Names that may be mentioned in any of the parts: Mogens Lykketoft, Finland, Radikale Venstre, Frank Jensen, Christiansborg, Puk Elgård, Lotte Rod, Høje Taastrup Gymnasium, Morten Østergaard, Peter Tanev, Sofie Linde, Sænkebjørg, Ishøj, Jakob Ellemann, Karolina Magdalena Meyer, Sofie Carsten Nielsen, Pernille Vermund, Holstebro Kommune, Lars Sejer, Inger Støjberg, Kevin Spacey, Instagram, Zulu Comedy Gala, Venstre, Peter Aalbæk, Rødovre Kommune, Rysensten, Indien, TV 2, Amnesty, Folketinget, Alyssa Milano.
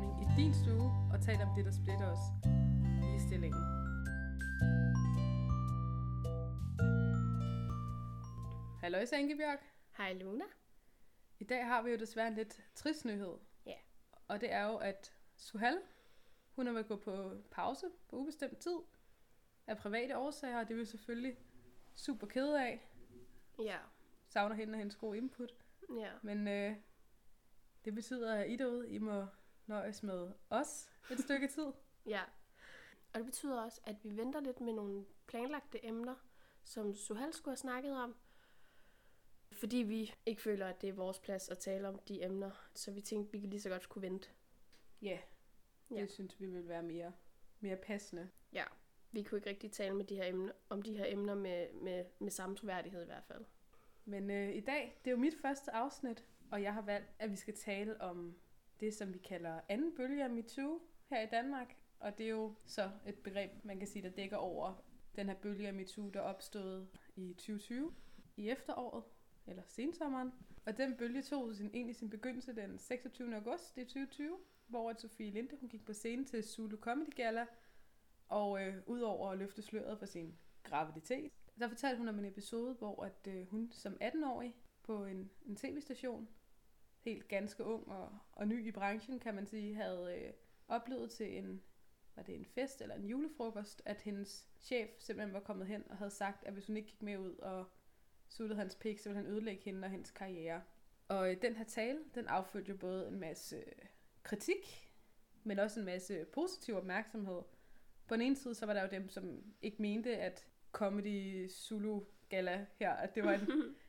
underholdning i din stue og tale om det, der splitter os. Ligestillingen. Halløj, Sænkebjørg. Hej, Luna. I dag har vi jo desværre en lidt trist nyhed. Ja. Yeah. Og det er jo, at Suhal, hun har været gået på pause på ubestemt tid af private årsager, og det er vi selvfølgelig super kede af. Ja. Yeah. Savner hende og hendes gode input. Ja. Yeah. Men det betyder, at I derude, I må nøjes med os et stykke tid. Ja. Yeah. Og det betyder også, at vi venter lidt med nogle planlagte emner, som Suhal skulle have snakket om. Fordi vi ikke føler, at det er vores plads at tale om de emner. Så vi tænkte, vi lige så godt kunne vente. Ja, det synes vi ville være mere passende. Ja, vi kunne ikke rigtig tale med de her emner, om de her emner med samme troværdighed i hvert fald. Men i dag, det er jo mit første afsnit, og jeg har valgt, at vi skal tale om det, som vi kalder anden bølge af MeToo her i Danmark. Og det er jo så et begreb, man kan sige, der dækker over den her bølge af MeToo, der opstod i 2020 i efteråret. Eller sensommeren. Og den bølge tog egentlig sin begyndelse den 26. august 2020, hvor Sofie Linde hun gik på scenen til Zulu Comedy Gala, og udover at løfte sløret for sin graviditet, der fortalte hun om en episode, hvor hun som 18-årig på en tv-station, helt ganske ung og ny i branchen, kan man sige, havde oplevet til en fest eller en julefrokost, at hendes chef simpelthen var kommet hen og havde sagt, at hvis hun ikke gik med ud og suttede hans pik, så ville han ødelægge hende og hendes karriere. Og den her tale, den affødte jo både en masse kritik, men også en masse positiv opmærksomhed. På den ene side, så var der jo dem, som ikke mente, at Comedy Zulu Gala her, at det var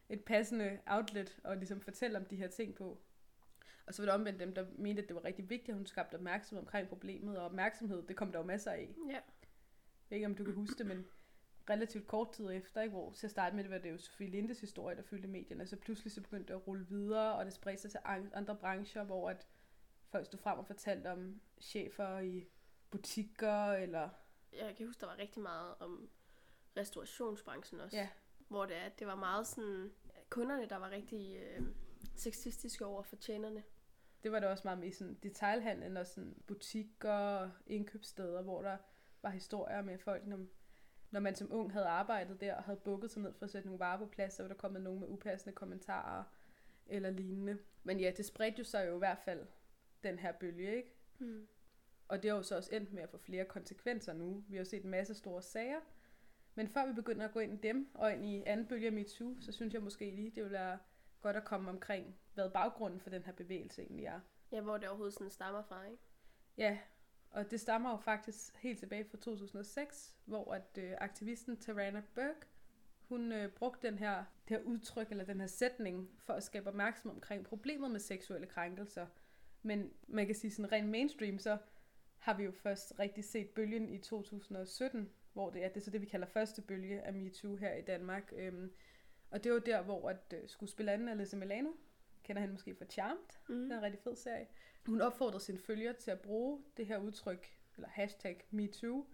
et passende outlet at ligesom fortælle om de her ting på. Og så var der omvendt dem, der mente, at det var rigtig vigtigt, at hun skabte opmærksomhed omkring problemet, og opmærksomhed, det kom der jo masser af. Ja. Jeg ved ikke, om du kan huske det, men relativt kort tid efter, ikke, hvor til at starte med, det var det jo Sofie Lindes historie, der fyldte medierne, så pludselig så begyndte det at rulle videre, og det spredte sig til andre brancher, hvor at folk stod frem og fortalte om chefer i butikker, eller... Jeg kan huske, der var rigtig meget om restaurationsbranchen også, ja. Hvor det var meget sådan... Kunderne, der var rigtig sexistiske over for tjenerne. Det var det også meget med sådan detailhandlen og sådan butikker og indkøbssteder, hvor der var historier med folk om... Når man som ung havde arbejdet der og havde bukket sig ned for at sætte nogle varer på plads, så var der kommet nogen med upassende kommentarer eller lignende. Men ja, det spredte jo sig jo i hvert fald den her bølge, ikke? Mm. Og det har jo så også endt med at få flere konsekvenser nu. Vi har jo set en masse store sager. Men før vi begynder at gå ind i dem og ind i anden bølge af MeToo, så synes jeg måske lige, det ville være godt at komme omkring, hvad baggrunden for den her bevægelse egentlig er. Ja, hvor det overhovedet sådan stammer fra, ikke? Ja, og det stammer jo faktisk helt tilbage fra 2006, hvor at aktivisten Tarana Burke, hun brugte det her udtryk eller den her sætning for at skabe opmærksomhed omkring problemet med seksuelle krænkelser. Men man kan sige sådan rent mainstream, så har vi jo først rigtig set bølgen i 2017, hvor det er så det, vi kalder første bølge af MeToo her i Danmark. Og det er jo der, hvor skuespilleren Alyssa Milano, kender hende måske fra Charmed, den er en rigtig fed serie. Hun opfordrede sine følgere til at bruge det her udtryk, eller hashtag MeToo,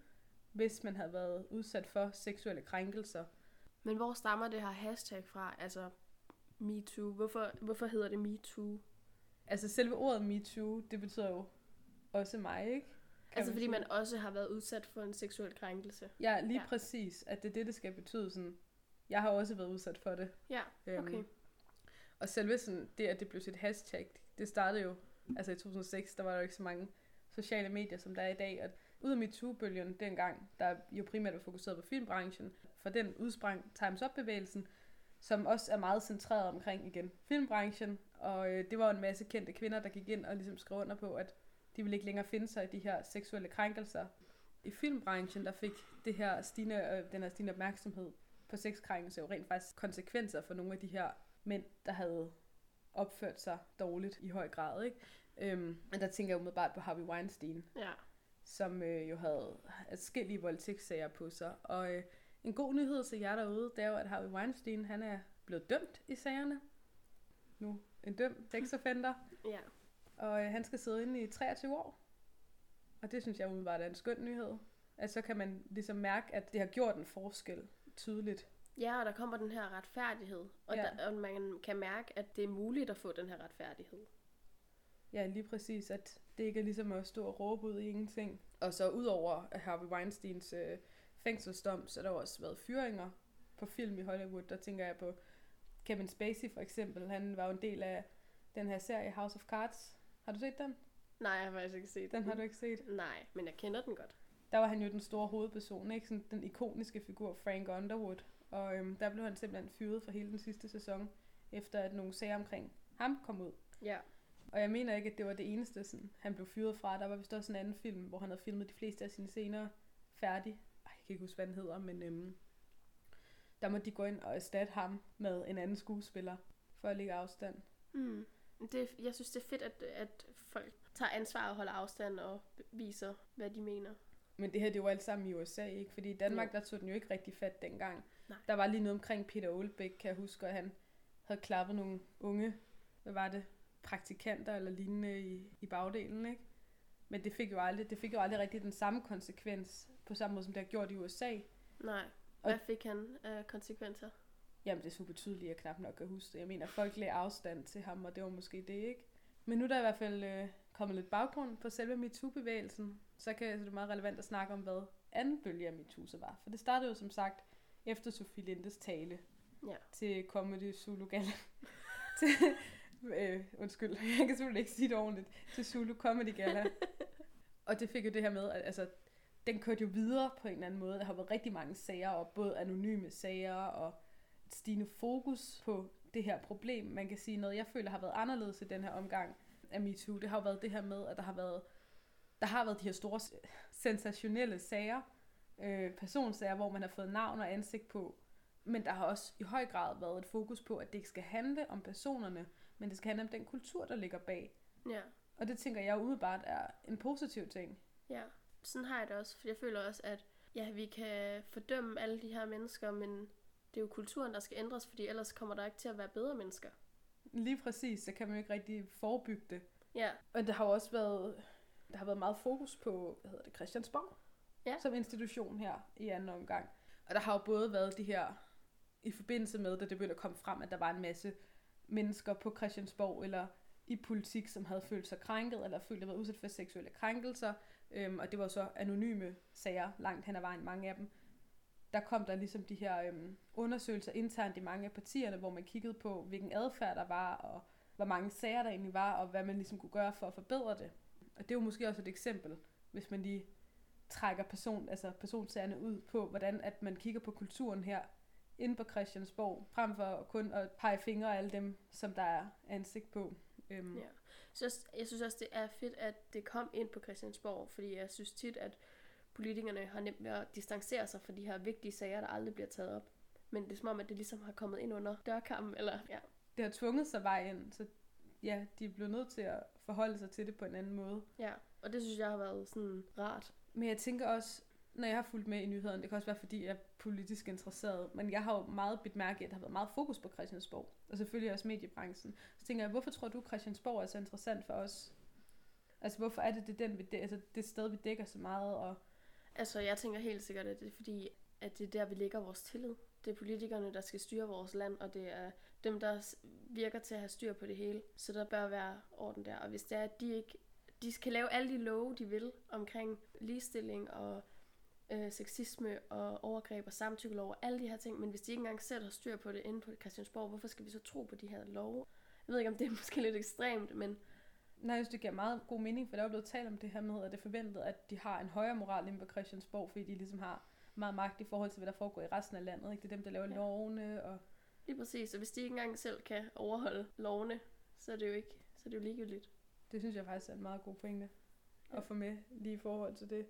hvis man havde været udsat for seksuelle krænkelser. Men hvor stammer det her hashtag fra, altså MeToo? Hvorfor hedder det MeToo? Altså selve ordet MeToo, det betyder jo også mig, ikke? Altså fordi man også har været udsat for en seksuel krænkelse? Ja, præcis, at det er det skal betyde sådan, jeg har også været udsat for det. Ja, okay. Og selve sådan det, at det blev et hashtag, det startede jo, altså i 2006, der var der jo ikke så mange sociale medier, som der er i dag. Og ud af MeToo-bølgen dengang, der jo primært var fokuseret på filmbranchen, for den udsprang Time's Up-bevægelsen, som også er meget centreret omkring igen filmbranchen. Og det var en masse kendte kvinder, der gik ind og ligesom skrev under på, at de ville ikke længere finde sig i de her seksuelle krænkelser. I filmbranchen, der fik den her stigende opmærksomhed på sexkrænkelser jo rent faktisk konsekvenser for nogle af de her mænd, der havde opført sig dårligt i høj grad, ikke? Og der tænker jeg umiddelbart på Harvey Weinstein, ja. Som jo havde forskellige voldtægtssager på sig. Og en god nyhed til jer derude, det er jo, at Harvey Weinstein, han er blevet dømt i sagerne. Nu en dømt sexoffender. Ja. Og han skal sidde inde i 23 år. Og det synes jeg umiddelbart er en skøn nyhed. At så kan man ligesom mærke, at det har gjort en forskel tydeligt. Ja, og der kommer den her retfærdighed, og man kan mærke, at det er muligt at få den her retfærdighed. Ja, lige præcis, at det ikke er ligesom at stå og råbe ud i ingenting. Og så udover Harvey Weinsteins fængselsdom, så har der også været fyringer på film i Hollywood. Der tænker jeg på Kevin Spacey for eksempel. Han var jo en del af den her serie House of Cards. Har du set den? Nej, jeg har faktisk ikke set den. Den har du ikke set? Nej, men jeg kender den godt. Der var han jo den store hovedperson, ikke? Sådan den ikoniske figur Frank Underwood. Og der blev han simpelthen fyret fra hele den sidste sæson, efter at nogle sager omkring ham kom ud. Ja. Og jeg mener ikke, at det var det eneste, sådan, han blev fyret fra. Der var vist også en anden film, hvor han havde filmet de fleste af sine scener færdig. Ej, jeg kan ikke huske, hvad den hedder, men der måtte de gå ind og erstatte ham med en anden skuespiller, for at lægge afstand. Mm. Jeg synes, det er fedt, at folk tager ansvar og holder afstand og viser, hvad de mener. Men det her, det var alt sammen i USA, ikke? Fordi i Danmark, der tog den jo ikke rigtig fat dengang. Nej. Der var lige noget omkring Peter Aalbæk, kan jeg huske, at han havde klappet nogle unge, hvad var det, praktikanter eller lignende i bagdelen, ikke? Men det fik jo aldrig rigtig den samme konsekvens, på samme måde som det har gjort i USA. Nej. Hvad fik han af konsekvenser? Jamen, det er super tydeligt, jeg knap nok kan huske det. Jeg mener, folk lagde afstand til ham, og det var måske det, ikke? Men nu er der i hvert fald kommet lidt baggrund på selve MeToo-bevægelsen, så er det meget relevant at snakke om, hvad anden bølge af MeToo så var. For det startede jo som sagt efter Sofie Lindes tale til Comedy Zulu Gala. Undskyld, jeg kan selvfølgelig ikke sige det ordentligt. Til Zulu Comedy Gala. Og det fik jo det her med, at altså, den kørte jo videre på en eller anden måde. Der har været rigtig mange sager, og både anonyme sager og et stigende fokus på det her problem. Man kan sige noget, jeg føler har været anderledes i den her omgang af MeToo. Det har jo været det her med, at der har været de her store sensationelle sager, personsager, hvor man har fået navn og ansigt på. Men der har også i høj grad været et fokus på, at det ikke skal handle om personerne, men det skal handle om den kultur, der ligger bag. Ja. Og det tænker jeg umiddelbart er en positiv ting. Ja, sådan har jeg det også. For jeg føler også, at vi kan fordømme alle de her mennesker, men det er jo kulturen, der skal ændres, fordi ellers kommer der ikke til at være bedre mennesker. Lige præcis, så kan man jo ikke rigtig forebygge det. Ja. Og der har været meget fokus på, Christiansborg, som institution her i anden omgang. Og der har jo både været de her, i forbindelse med, da det begyndte at komme frem, at der var en masse mennesker på Christiansborg, eller i politik, som havde følt sig krænket, eller følt, at været udsat for seksuelle krænkelser. Og det var så anonyme sager, langt hen ad vejen, mange af dem. Der kom der ligesom de her undersøgelser internt i mange af partierne, hvor man kiggede på, hvilken adfærd der var, og hvor mange sager der egentlig var, og hvad man ligesom kunne gøre for at forbedre det. Og det er jo måske også et eksempel, hvis man lige trækker personsagerne ud på, hvordan at man kigger på kulturen her inde på Christiansborg, frem for kun at pege fingre af alle dem, som der er ansigt på. Ja. Så jeg synes også, det er fedt, at det kom ind på Christiansborg, fordi jeg synes tit, at politikerne har nemt ved at distancere sig fra de her vigtige sager, der aldrig bliver taget op. Men det er som om, at det ligesom har kommet ind under dørkampen, eller ja. Det har tvunget sig vej ind, så ja, de er blevet nødt til at forholde sig til det på en anden måde. Ja, og det synes jeg har været sådan rart. Men jeg tænker også, når jeg har fulgt med i nyhederne, det kan også være, fordi jeg er politisk interesseret, men jeg har jo meget bidt mærke i, at der har været meget fokus på Christiansborg, og selvfølgelig også mediebranchen. Så tænker jeg, hvorfor tror du, Christiansborg er så interessant for os? Altså, hvorfor er det sted, vi dækker så meget? Og altså, jeg tænker helt sikkert, at det er fordi, at det er der, vi lægger vores tillid. Det er politikerne, der skal styre vores land, og det er dem, der virker til at have styr på det hele. Så der bør være orden der. Og hvis det er, at de ikke... De skal lave alle de love, de vil, omkring ligestilling og sexisme og overgreb og samtykkelov og alle de her ting. Men hvis de ikke engang selv har styr på det inde på Christiansborg, hvorfor skal vi så tro på de her love? Jeg ved ikke, om det er måske lidt ekstremt, men... Nej, jeg synes, det giver meget god mening, for der er blevet talt om det her med, at det er forventet, at de har en højere moral inde på Christiansborg, fordi de ligesom har meget magt i forhold til, hvad der foregår i resten af landet. Ikke? Det er dem, der laver lovene. Og... Lige præcis, og hvis de ikke engang selv kan overholde lovene, så er det jo ligegyldigt. Det synes jeg faktisk er en meget god pointe at få med lige i forhold til det.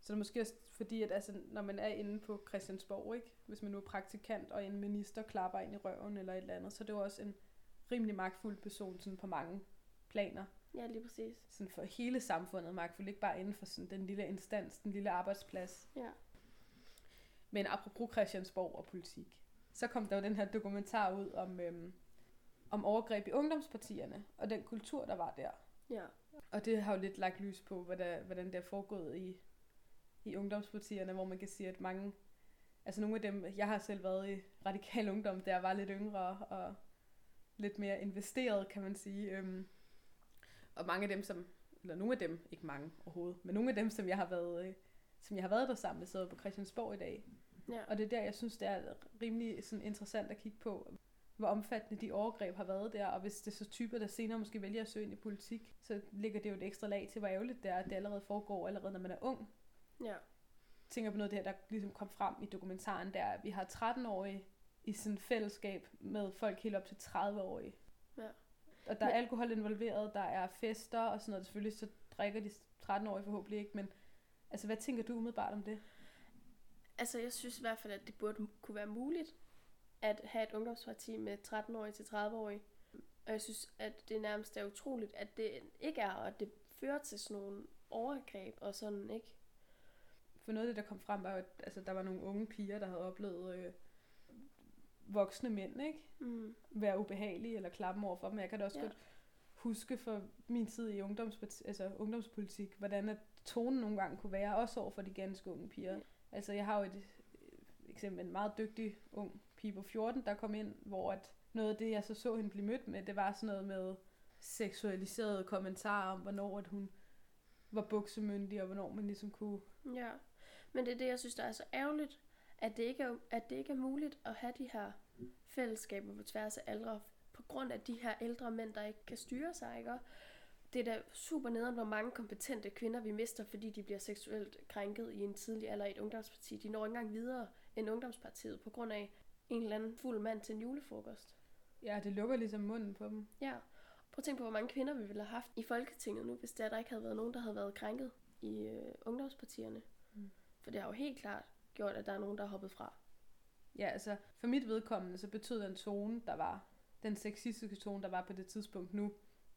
Så det er måske også fordi, at altså, når man er inde på Christiansborg, ikke? Hvis man nu er praktikant, og en minister klapper ind i røven eller et eller andet, så er det jo også en rimelig magtfuld person sådan på mange planer. Ja, lige præcis. Sådan for hele samfundet, magtfuld, ikke bare inden for sådan den lille instans, den lille arbejdsplads. Ja. Men apropos Christiansborg og politik, så kom der jo den her dokumentar ud om overgreb i ungdomspartierne, og den kultur, der var der. Ja. Og det har jo lidt lagt lys på, hvordan det er foregået i ungdomspartierne, hvor man kan sige, at mange, altså nogle af dem, jeg har selv været i radikal ungdom, der var lidt yngre og lidt mere investeret, kan man sige. Og mange af dem, som, eller nogle af dem, ikke mange overhovedet, men nogle af dem, som jeg har været, der sammen med, sidder på Christiansborg i dag. Ja. Og det er der, jeg synes, det er rimelig sådan, interessant at kigge på, hvor omfattende de overgreb har været der, og hvis det er så typer, der senere måske vælger at søge ind i politik, så ligger det jo et ekstra lag til, hvor ærgerligt det er, at det allerede foregår, allerede når man er ung. Ja. Tænker på noget af det her, der ligesom kom frem i dokumentaren, der at vi har 13-årige i sådan fællesskab med folk helt op til 30-årige. Ja. Og der er alkohol involveret, der er fester og sådan noget. Selvfølgelig så drikker de 13-årige forhåbentlig ikke, men altså, hvad tænker du umiddelbart om det? Altså, jeg synes i hvert fald, at det burde kunne være muligt at have et ungdomsparti med 13-årige til 30-årige. Og jeg synes, at det nærmest er utroligt, at det ikke er, og at det fører til sådan nogle overgreb og sådan, ikke? For noget af det, der kom frem, var at altså, der var nogle unge piger, der havde oplevet voksne mænd, ikke? Mm. Være ubehagelige eller klappen over for dem. Jeg kan da også godt huske fra min tid i ungdomspolitik, hvordan at tonen nogle gange kunne være, også over for de ganske unge piger. Mm. Altså, jeg har jo et eksempel, en meget dygtig ung pige på 14, der kom ind, hvor at noget af det, jeg så hende blive mødt med, det var sådan noget med seksualiserede kommentarer om, hvornår at hun var buksemyndig, og hvornår man ligesom kunne... Ja, men det er det, jeg synes, der er så ærgerligt, at det ikke er, muligt at have de her fællesskaber på tværs af aldre, på grund af de her ældre mænd, der ikke kan styre sig, ikke? Det er da super nederen, hvor mange kompetente kvinder vi mister, fordi de bliver seksuelt krænket i en tidlig alder i et ungdomsparti. De når ikke engang videre end ungdomspartiet, på grund af en eller anden fuld mand til en julefrokost. Ja, det lukker ligesom munden på dem. Ja, prøv at tænke på, hvor mange kvinder vi ville have haft i Folketinget nu, hvis der ikke havde været nogen, der havde været krænket i ungdomspartierne. Mm. For det har jo helt klart gjort, at der er nogen, der er hoppet fra. Ja, altså for mit vedkommende, så betød den tone, der var, den sexistiske tone, der var på det tidspunkt nu,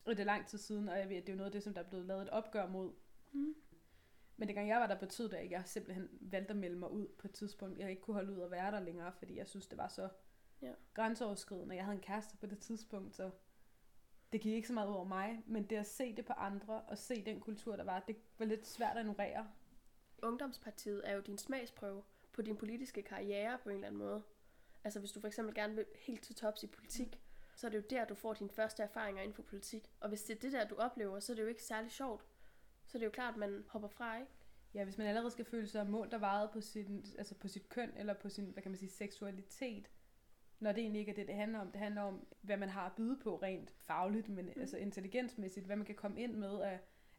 og det er lang tid siden, og jeg ved, at det er jo noget af det, som der er blevet lavet et opgør mod. Mm. Men dengang jeg var der, betød det ikke. Jeg simpelthen valgte at melde mig ud på et tidspunkt. Jeg ikke kunne holde ud at være der længere, fordi jeg synes, det var så grænseoverskridende. Jeg havde en kæreste på det tidspunkt, så det gik ikke så meget ud over mig. Men det at se det på andre, og se den kultur, der var, det var lidt svært at ignorere. Ungdomspartiet er jo din smagsprøve på din politiske karriere på en eller anden måde. Altså hvis du for eksempel gerne vil helt til tops i politik, så er det jo der, du får dine første erfaringer inden for politik. Og hvis det er det der, du oplever, så er det jo ikke særlig sjovt. Så er det jo klart, at man hopper fra, ikke? Ja, hvis man allerede skal føle sig målt og vejet på, på sit køn, eller på sin, hvad kan man sige, seksualitet, når det egentlig ikke er det, det handler om. Det handler om, hvad man har at byde på rent fagligt, men altså intelligensmæssigt, hvad man kan komme ind med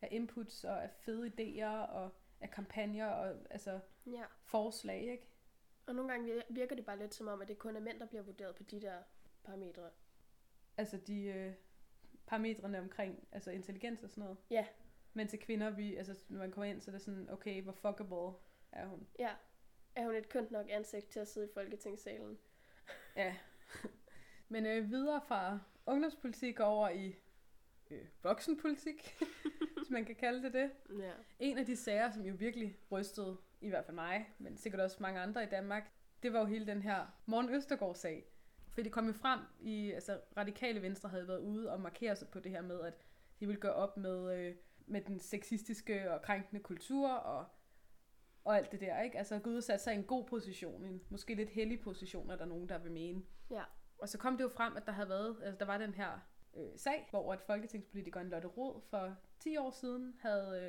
af inputs og af fede idéer og af kampagner og altså forslag, ikke? Og nogle gange virker det bare lidt som om, at det kun er mænd, der bliver vurderet på de der parametre. Altså de parametrene omkring altså intelligens og sådan noget. Ja. Men til kvinder, når man kommer ind, så er det sådan, okay, hvor fuckable er hun? Ja. Er hun et kønt nok ansigt til at sidde i Folketingssalen? Ja. Men videre fra ungdomspolitik over i voksenpolitik, hvis man kan kalde det det. Ja. En af de sager, som jo virkelig rystede, i hvert fald mig, men sikkert også mange andre i Danmark, det var jo hele den her Morten Østergaard-sag. For det kom jo frem Radikale Venstre havde været ude og markere sig på det her med, at de ville gøre op med den sexistiske og krænkende kultur og alt det der, ikke? Altså gå ud og sætte sig i en god position, en måske lidt hellig position, er der nogen, der vil mene. Ja. Og så kom det jo frem, at der var den her sag, hvor at folketingspolitikeren Lotte Rod for 10 år siden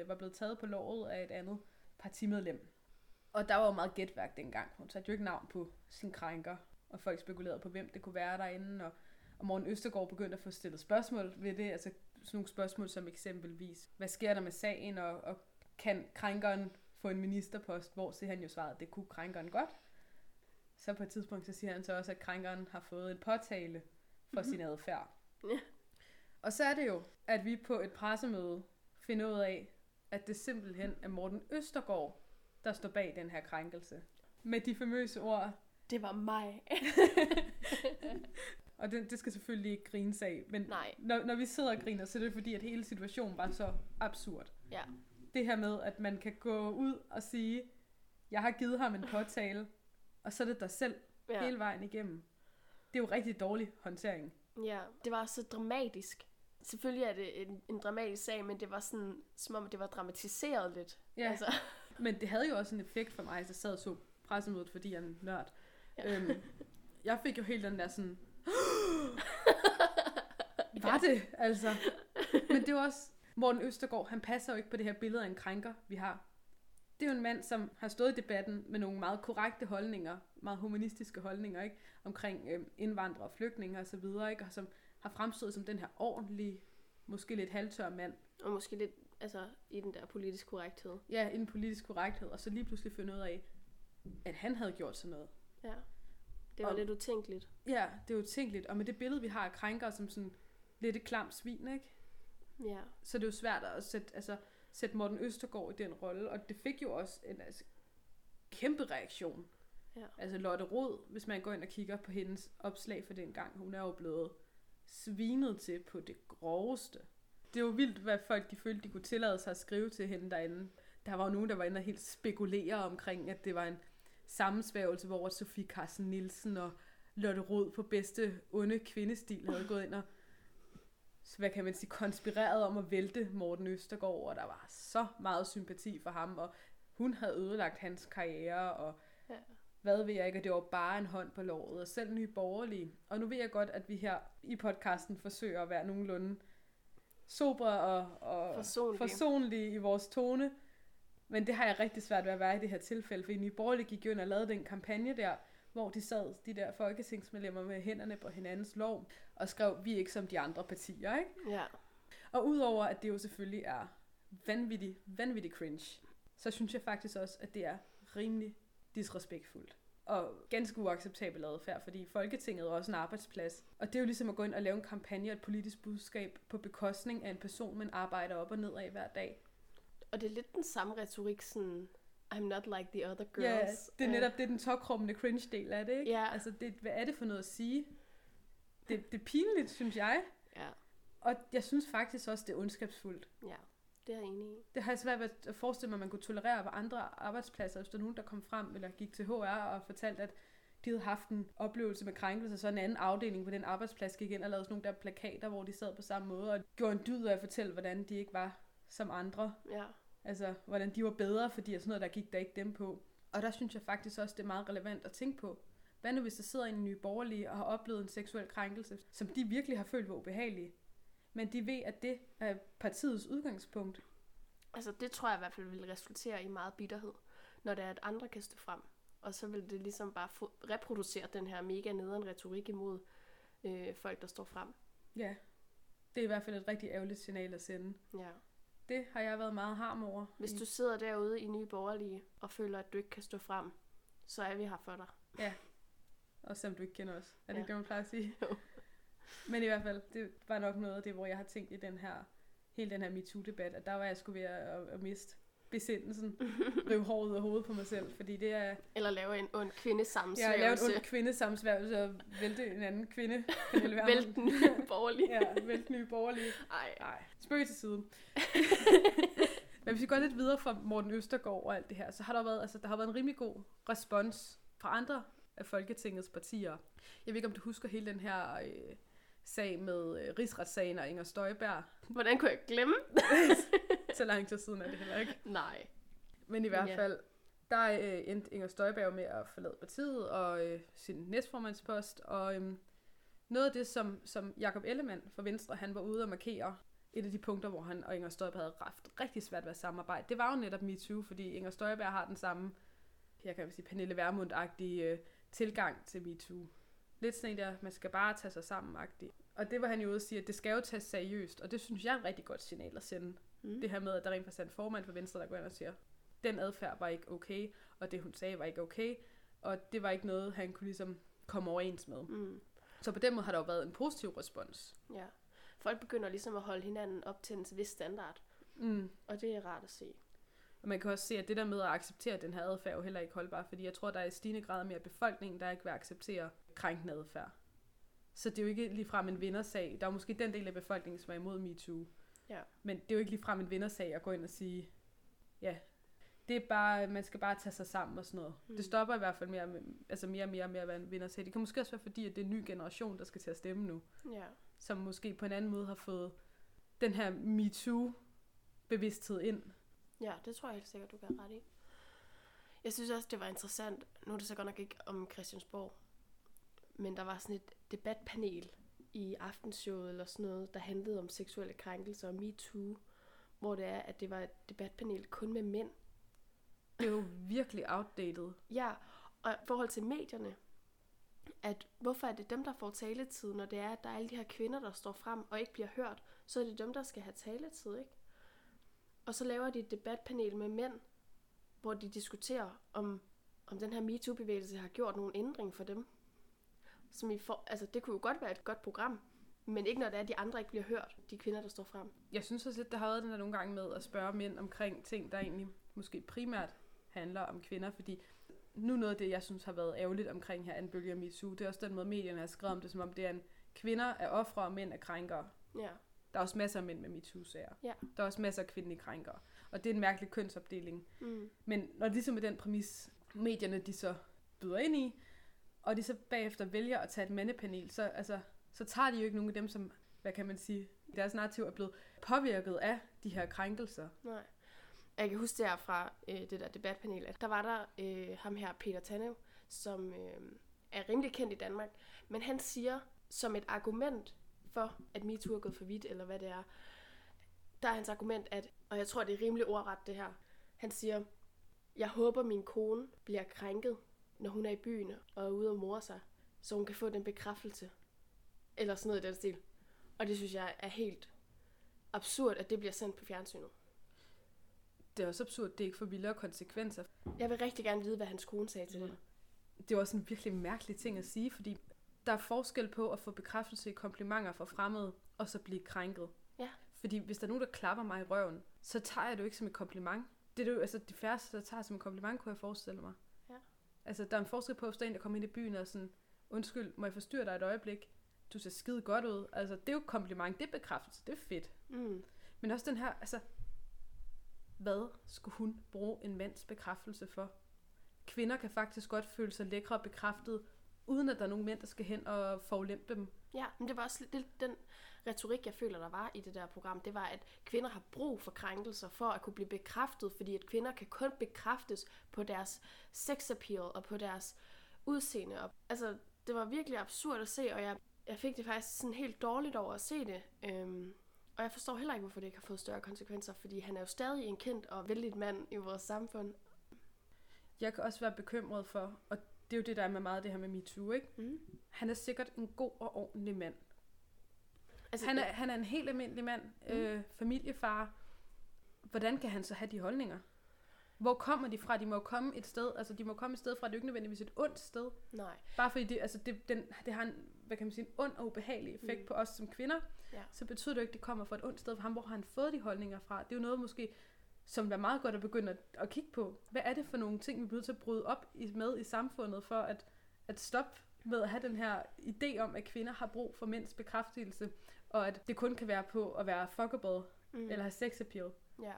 var blevet taget på låret af et andet partimedlem. Og der var jo meget gætværk dengang. Hun satte jo ikke navn på sin krænker. Og folk spekulerede på, hvem det kunne være derinde, og Morten Østergaard begyndte at få stillet spørgsmål ved det. Altså sådan nogle spørgsmål som eksempelvis, hvad sker der med sagen, og kan krænkeren få en ministerpost? Hvor siger han jo svaret, det kunne krænkeren godt. Så på et tidspunkt, så siger han så også, at krænkeren har fået en påtale for sin adfærd. Ja. Og så er det jo, at vi på et pressemøde finder ud af, at det simpelthen er Morten Østergaard, der står bag den her krænkelse. Med de famøse ord... Det var mig. Og det skal selvfølgelig ikke grines af, men når vi sidder og griner, så er det fordi, at hele situationen var så absurd. Ja. Det her med, at man kan gå ud og sige, jeg har givet ham en påtale, og så er det dig selv hele vejen igennem. Det er jo rigtig dårlig håndtering. Ja, det var så dramatisk. Selvfølgelig er det en dramatisk sag, men det var sådan, som om det var dramatiseret lidt. Ja, altså. Men det havde jo også en effekt for mig, så sad og så pressemødet, fordi jeg er en nørd. Ja. Jeg fik jo helt den der sådan... Var det, altså? Men det var også... Morten Østergaard, han passer jo ikke på det her billede af en krænker, vi har. Det er jo en mand, som har stået i debatten med nogle meget korrekte holdninger, meget humanistiske holdninger, ikke? Omkring indvandrere og flygtninge og så videre, ikke? Og som har fremstået som den her ordentlige, måske lidt halvtør mand. Og måske lidt, altså, i den der politisk korrekthed. Ja, i den politisk korrekthed, og så lige pludselig finde ud af, at han havde gjort sådan noget. Ja, det var lidt utænkeligt. Ja, det er utænkeligt, og med det billede, vi har af krænker som sådan lidt et klamt svin, ikke? Ja. Så det er jo svært at sætte Morten Østergaard i den rolle, og det fik jo også en kæmpe reaktion. Ja. Altså Lotte Rod, hvis man går ind og kigger på hendes opslag for den gang, hun er jo blevet svinet til på det groveste. Det er jo vildt, hvad folk de følte, de kunne tillade sig at skrive til hende derinde. Der var jo nogen, der var inde og helt spekulere omkring, at det var en sammensværgelse, hvor Sofie Carsten Nielsen og Lotte Rod på bedste onde kvindestil havde gået ind og konspireret om at vælte Morten Østergaard, og der var så meget sympati for ham, og hun havde ødelagt hans karriere, og hvad ved jeg ikke, og det var bare en hånd på låret, og selv Nye Borgerlige. Og nu ved jeg godt, at vi her i podcasten forsøger at være nogenlunde sobre og forsonlige i vores tone, men det har jeg rigtig svært ved at være i det her tilfælde, for Nye Borgerlige gik jo ind og lavede den kampagne der, hvor de sad, de der folketingsmedlemmer, med hænderne på hinandens lår, og skrev, vi er ikke som de andre partier, ikke? Ja. Og udover, at det jo selvfølgelig er vanvittig cringe, så synes jeg faktisk også, at det er rimelig disrespektfuldt. Og ganske uacceptabel adfærd, fordi Folketinget er også en arbejdsplads. Og det er jo ligesom at gå ind og lave en kampagne og et politisk budskab på bekostning af en person, man arbejder op og ned af hver dag. Og det er lidt den samme retorik, sådan I'm not like the other girls. Ja, det er netop det er den tokrummende cringe-del af det, ikke? Yeah. Altså, hvad er det for noget at sige? Det er pinligt, synes jeg. Yeah. Og jeg synes faktisk også, det er ondskabsfuldt. Ja, yeah, det er jeg enig i. Det har jeg svært ved at forestille mig, at man kunne tolerere på andre arbejdspladser, hvis der nogen, der kom frem eller gik til HR og fortalte, at de havde haft en oplevelse med krænkelse, så en anden afdeling på den arbejdsplads gik ind og lavede sådan nogle der plakater, hvor de sad på samme måde, og gjorde en dyd af at fortælle, hvordan de ikke var som andre. Ja. Yeah. Altså, hvordan de var bedre, fordi sådan noget, der gik der ikke dem på. Og der synes jeg faktisk også, det er meget relevant at tænke på. Hvad nu, hvis der sidder en Nye Borgerlige og har oplevet en seksuel krænkelse, som de virkelig har følt var ubehagelig, men de ved, at det er partiets udgangspunkt? Altså, det tror jeg i hvert fald vil resultere i meget bitterhed, når det er, at andre kan stå frem. Og så vil det ligesom bare reproducere den her mega nederen retorik imod folk, der står frem. Ja, det er i hvert fald et rigtig ærgerligt signal at sende. Ja. Det har jeg været meget harm over. Hvis du sidder derude i Nye Borgerlige og føler, at du ikke kan stå frem, så er vi her for dig. Ja, og selvom du ikke kender os. Er det ikke det, man plejer at sige? Jo. Men i hvert fald, det var nok noget af det, hvor jeg har tænkt i den her, hele den her MeToo-debat, at der var jeg sgu ved at miste besindelsen, rive håret ud af hovedet på mig selv, fordi det er... Eller lave en ond kvindesammensværgelse. Ja, lave en ond kvindesammensværgelse og vælte en anden kvinde. Vælte Nye Borgerlige. Ja, vælte Nye Borgerlige. Ej. Spøg til siden. Men hvis vi går lidt videre fra Morten Østergaard og alt det her, så har der været, der har været en rimelig god respons fra andre af Folketingets partier. Jeg ved ikke, om du husker hele den her... sag med rigsretssagen og Inger Støjberg. Hvordan kunne jeg glemme? Så lang tid siden er det heller ikke. Nej. Men i hvert fald, der endte Inger Støjberg med at forlade partiet og sin næstformandspost. Og noget af det, som Jakob Ellemann fra Venstre, han var ude og markere, et af de punkter, hvor han og Inger Støjberg havde haft rigtig svært ved at samarbejde, det var jo netop MeToo, fordi Inger Støjberg har den samme, jeg kan sige, Pernille Vermund-agtige tilgang til MeToo. Lidt sådan en der, man skal bare tage sig sammen-agtigt. Og det var han jo ude at sige, at det skal jo tages seriøst. Og det synes jeg er et rigtig godt signal at sende. Mm. Det her med, at der rent faktisk er en formand for Venstre, der går ind og siger, den adfærd var ikke okay, og det hun sagde var ikke okay. Og det var ikke noget, han kunne ligesom komme overens med. Mm. Så på den måde har der jo været en positiv respons. Ja. Folk begynder ligesom at holde hinanden op til en vis standard. Mm. Og det er rart at se. Og man kan også se, at det der med at acceptere den her adfærd er jo heller ikke holdbar, fordi jeg tror, der er i stigende grad mere befolkningen, der ikke vil acceptere krænkende adfærd. Så det er jo ikke ligefrem en vindersag. Der er måske den del af befolkningen, som er imod MeToo. Ja. Men det er jo ikke ligefrem en vindersag at gå ind og sige, ja, det er bare, man skal bare tage sig sammen og sådan noget. Mm. Det stopper i hvert fald mere og mere at være en vindersag. Det kan måske også være fordi, at det er en ny generation, der skal til at stemme nu. Ja. Som måske på en anden måde har fået den her MeToo-bevidsthed ind. Ja, det tror jeg helt sikkert, du kan ret i. Jeg synes også, det var interessant. Nu er det så godt nok ikke om Christiansborg, men der var sådan et debatpanel i aftenshowet eller sådan noget, der handlede om seksuelle krænkelser og MeToo. hvor det er, at det var et debatpanel kun med mænd. Det er jo virkelig outdated. Ja, og i forhold til medierne, at hvorfor er det dem, der får taletid, når det er, at der er alle de her kvinder, der står frem og ikke bliver hørt, så er det dem, der skal have taletid, ikke? Og så laver de et debatpanel med mænd, hvor de diskuterer, om den her MeToo-bevægelse har gjort nogle ændring for dem. Som I for, altså, det kunne jo godt være et godt program, men ikke når det er, at de andre ikke bliver hørt, de kvinder, der står frem. Jeg synes også lidt, der har været den der nogle gange med at spørge mænd omkring ting, der egentlig måske primært handler om kvinder, fordi nu noget af det, jeg synes har været ærgerligt omkring her, anbølger MeToo, det er også den måde, medierne har skrevet om det, som om det er en kvinder er ofre, og mænd er krænkere. Ja. Der er også masser af mænd med MeToo-sager. Ja. Der er også masser af kvindelige krænkere. Og det er en mærkelig kønsopdeling. Mm. Men når det ligesom er den præmis, medierne de så byder ind i, og de så bagefter vælger at tage et mandepanel, så, altså, så tager de jo ikke nogen af dem, som, hvad kan man sige, deres narrativ er blevet påvirket af de her krænkelser. Nej. Jeg kan huske der fra det der debatpanel, at der var der ham her, Peter Tanev, som er rimelig kendt i Danmark, men han siger som et argument for, at MeToo er gået for vidt, eller hvad det er, der er hans argument, at, og jeg tror, det er rimelig ordret det her, han siger, jeg håber, min kone bliver krænket, når hun er i byen og er ude og more sig, så hun kan få den bekræftelse. Eller sådan noget i den stil. Og det synes jeg er helt absurd, at det bliver sendt på fjernsynet. Det er også absurd, det ikke får vildere konsekvenser. Jeg vil rigtig gerne vide, hvad hans kone sagde til det. Det er også en virkelig mærkelig ting at sige, fordi der er forskel på at få bekræftelse i komplimenter fra fremmede, og så blive krænket. Ja. Fordi hvis der er nogen, der klapper mig i røven, så tager jeg det jo ikke som et kompliment. Det er jo altså det færreste, der tager som en kompliment, kunne jeg forestille mig. Ja. Altså, der er en forskel på, at der kommer ind i byen og sådan, undskyld, må jeg forstyrre dig et øjeblik? Du ser skide godt ud. Altså, det er jo et kompliment, det er bekræftelse, det er fedt. Mm. Men også den her, altså, hvad skulle hun bruge en mands bekræftelse for? Kvinder kan faktisk godt føle sig lækre og bekræftet, uden at der er nogen mænd, der skal hen og forulempe dem. Ja, men det var også det, den retorik, jeg føler, der var i det der program, det var, at kvinder har brug for krænkelser for at kunne blive bekræftet, fordi at kvinder kan kun bekræftes på deres sexappeal og på deres udseende. Og, altså, det var virkelig absurd at se, og jeg fik det faktisk sådan helt dårligt over at se det. Og jeg forstår heller ikke, hvorfor det ikke har fået større konsekvenser, fordi han er jo stadig en kendt og vældig mand i vores samfund. Jeg kan også være bekymret for, og det er jo det, der er med meget det her med MeToo, ikke? Mm. Han er sikkert en god og ordentlig mand. Altså, han er en helt almindelig mand, familiefar. Hvordan kan han så have de holdninger? Hvor kommer de fra? De må komme et sted, altså de må komme et sted fra, det er jo ikke nødvendigvis et ondt sted. Nej. Bare fordi det har en, hvad kan man sige, en ond og ubehagelig effekt på os som kvinder, så betyder det ikke, at det kommer fra et ondt sted for ham. Hvor har han fået de holdninger fra? Det er jo noget måske, som er meget godt at begynde at kigge på. Hvad er det for nogle ting, vi bliver nødt til at bryde op med i samfundet for at stoppe med at have den her idé om, at kvinder har brug for mænds bekræftelse, og at det kun kan være på at være fuckable eller have sexappeal. Ja.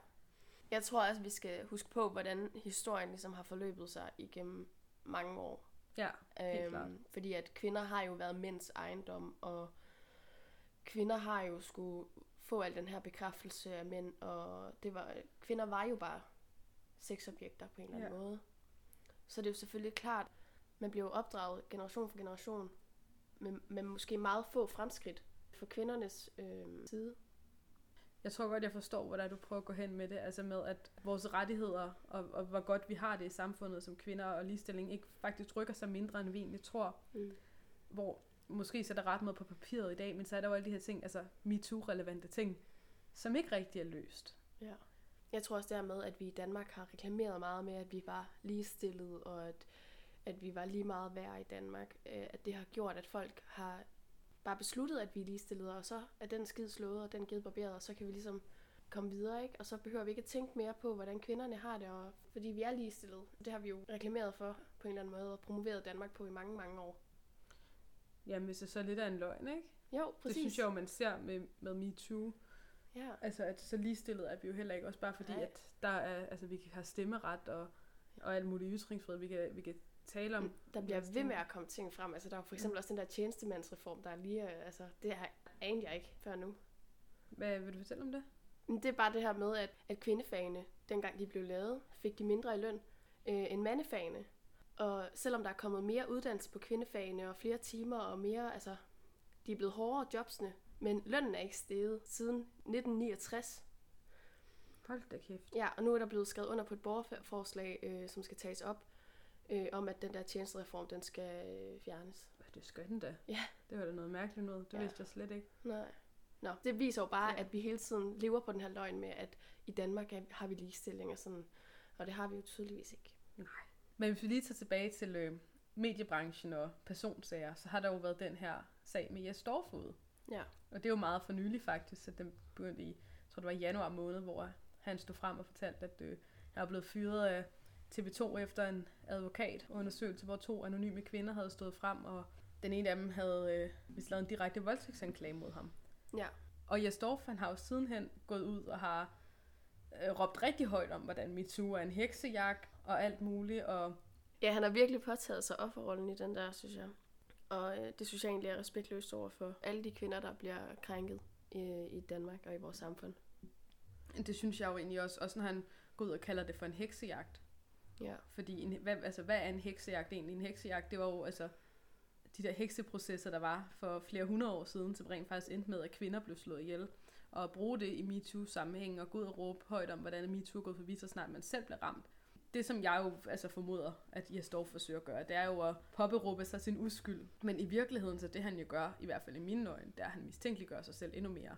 Jeg tror også, vi skal huske på, hvordan historien ligesom har forløbet sig igennem mange år. Ja, helt klart. Fordi at kvinder har jo været mænds ejendom, og kvinder har jo skulle få al den her bekræftelse af mænd, og kvinder var jo bare sexobjekter på en eller anden måde. Så det er jo selvfølgelig klart, man bliver jo opdraget generation for generation, med måske meget få fremskridt for kvindernes side. Jeg tror godt, jeg forstår, hvordan du prøver at gå hen med det, altså med at vores rettigheder, og hvor godt vi har det i samfundet som kvinder, og ligestilling ikke faktisk rykker sig mindre, end vi egentlig tror. Mm. Hvor måske så er der ret meget på papiret i dag, men så er der jo alle de her ting, altså MeToo-relevante ting, som ikke rigtig er løst. Ja. Jeg tror også dermed, at vi i Danmark har reklameret meget med, at vi var ligestillede, og at vi var lige meget værd i Danmark. At det har gjort, at folk har bare besluttet, at vi er ligestillede, og så er den skid slået, og den ged barberet, og så kan vi ligesom komme videre, ikke? Og så behøver vi ikke at tænke mere på, hvordan kvinderne har det, og fordi vi er ligestillede. Det har vi jo reklameret for på en eller anden måde, og promoveret Danmark på i mange, mange år. Jamen, hvis det så lidt af en løgn, ikke? Jo, præcis. Det synes jeg jo, man ser med MeToo. Ja. Altså, at så ligestillet er vi jo heller ikke, også bare fordi, at der er, altså, vi har stemmeret og alt muligt ytringsfrihed, vi kan tale om. Der bliver ved med at komme ting frem. Altså, der er for eksempel også den der tjenestemandsreform, der er lige, altså, det her anede jeg ikke før nu. Hvad vil du fortælle om det? Det er bare det her med, at kvindefagene, dengang de blev lavet, fik de mindre i løn end mandefagene. Og selvom der er kommet mere uddannelse på kvindefagene, og flere timer, og mere, altså, de er blevet hårdere jobsene, men lønnen er ikke steget siden 1969. Hold da kæft. Ja, og nu er der blevet skrevet under på et borgerforslag, som skal tages op, om at den der tjenestereform, den skal fjernes. Hvad, det er skønt da. Ja. Det var da noget mærkeligt noget. Det vidste jeg slet ikke. Nej. Nå, det viser jo bare, at vi hele tiden lever på den her løgn med, at i Danmark har vi ligestilling og sådan. Og det har vi jo tydeligvis ikke. Nej. Men hvis vi lige tager tilbage til mediebranchen og personsager, så har der jo været den her sag med Jes Dorph. Ja. Og det er jo meget for nylig faktisk, at den begyndte i, jeg tror det var i januar måned, hvor han stod frem og fortalte, at han var blevet fyret af TV 2 efter en advokatundersøgelse, hvor 2 anonyme kvinder havde stået frem, og den ene af dem havde lavet en direkte voldtægtsanklage mod ham. Ja. Og Jes Dorph, han har jo sidenhen gået ud og har råbt rigtig højt om, hvordan MeToo er en heksejagt og alt muligt. Og ja, han har virkelig påtaget sig offerrollen i den der, synes jeg. Og det synes jeg egentlig er respektløst over for alle de kvinder, der bliver krænket i Danmark og i vores samfund. Det synes jeg jo egentlig også når han går ud og kalder det for en heksejagt. Ja. Fordi, hvad er en heksejagt egentlig? En heksejagt, det var jo altså de der hekseprocesser, der var for flere hundrede år siden, som rent faktisk endte med, at kvinder blev slået ihjel. Og at bruge det i MeToo-sammenhæng og gå ud og råbe højt om, hvordan MeToo er gået forbi, så snart man selv blev ramt. Det, som jeg jo altså formoder, at Jes Dorph forsøger at gøre, det er jo at påberåbe sig sin uskyld. Men i virkeligheden, så det han jo gør, i hvert fald i mine øjne, det er, at han mistænkeliggør sig selv endnu mere.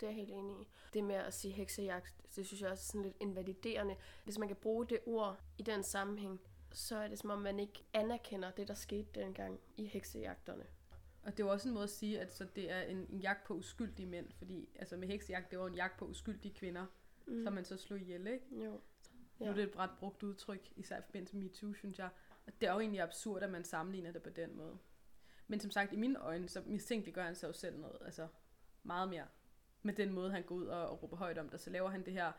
Det er jeg helt enig i. Det med at sige heksejagt, det synes jeg også er sådan lidt invaliderende. Hvis man kan bruge det ord i den sammenhæng, så er det som om, man ikke anerkender det, der skete dengang i heksejagterne. Og det er jo også en måde at sige, at så det er en jagt på uskyldige mænd, fordi altså med heksejagt, det var en jagt på uskyldige kvinder, som man så slog ihjel, ikke? Jo. Ja. Nu er det et ret brugt udtryk, især i forbindelse med MeToo, synes jeg. Og det er jo egentlig absurd, at man sammenligner det på den måde. Men som sagt, i mine øjne, så mistænkeliggør han sig jo selv noget, altså meget mere. Med den måde, han går ud og råber højt om det, så laver han det her,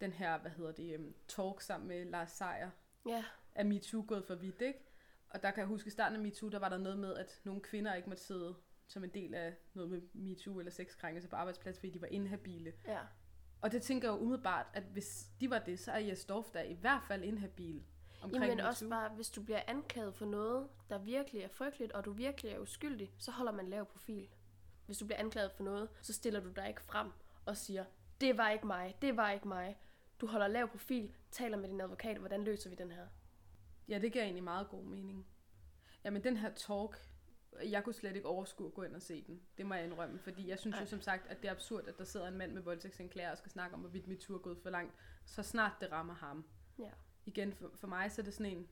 den her, talk sammen med Lars Sejer. Ja. Er MeToo gået for vidt, ikke? Og der kan jeg huske, i starten af MeToo, der var der noget med, at nogle kvinder ikke måtte sidde som en del af noget med MeToo eller sexkrænkelse på arbejdsplads, fordi de var inhabile. Ja. Og det tænker jeg jo umiddelbart, at hvis de var det, så er Jes Dorph der i hvert fald inhabil omkring MeToo. Men også bare, hvis du bliver anklaget for noget, der virkelig er frygteligt, og du virkelig er uskyldig, så holder man lav profil. Hvis du bliver anklaget for noget, så stiller du dig ikke frem og siger, det var ikke mig, det var ikke mig. Du holder lav profil, taler med din advokat, hvordan løser vi den her? Ja, det giver egentlig meget god mening. Jamen, den her talk, jeg kunne slet ikke overskue at gå ind og se den. Det må jeg indrømme, fordi jeg synes jo som sagt, at det er absurd, at der sidder en mand med voldtægtsanklager og skal snakke om, hvorvidt MeToo er gået for langt, så snart det rammer ham. Ja. Igen, for mig så er det sådan en,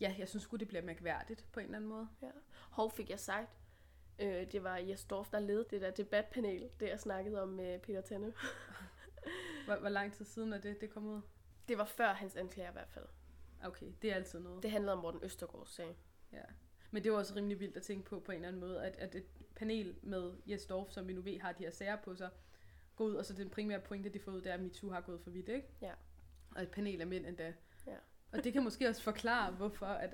ja, jeg synes sgu, det bliver mærkværdigt på en eller anden måde. Ja. Hov, fik jeg sagt. Det var Jes Dorph, der ledte det der debatpanel, det jeg snakkede om med Peter Tanev. Hvor lang tid siden er det kom ud? Det var før hans anklager i hvert fald. Okay, det er altid noget. Det handlede om Morten Østergaards sag. Ja. Men det var også rimelig vildt at tænke på en eller anden måde, at et panel med Jes Dorph, som vi nu ved har de her sager på sig, går ud, og så den primære pointe, de får ud, det er, at MeToo har gået for vidt, ikke? Ja. Og et panel af mænd endda. Ja. Og det kan måske også forklare, hvorfor at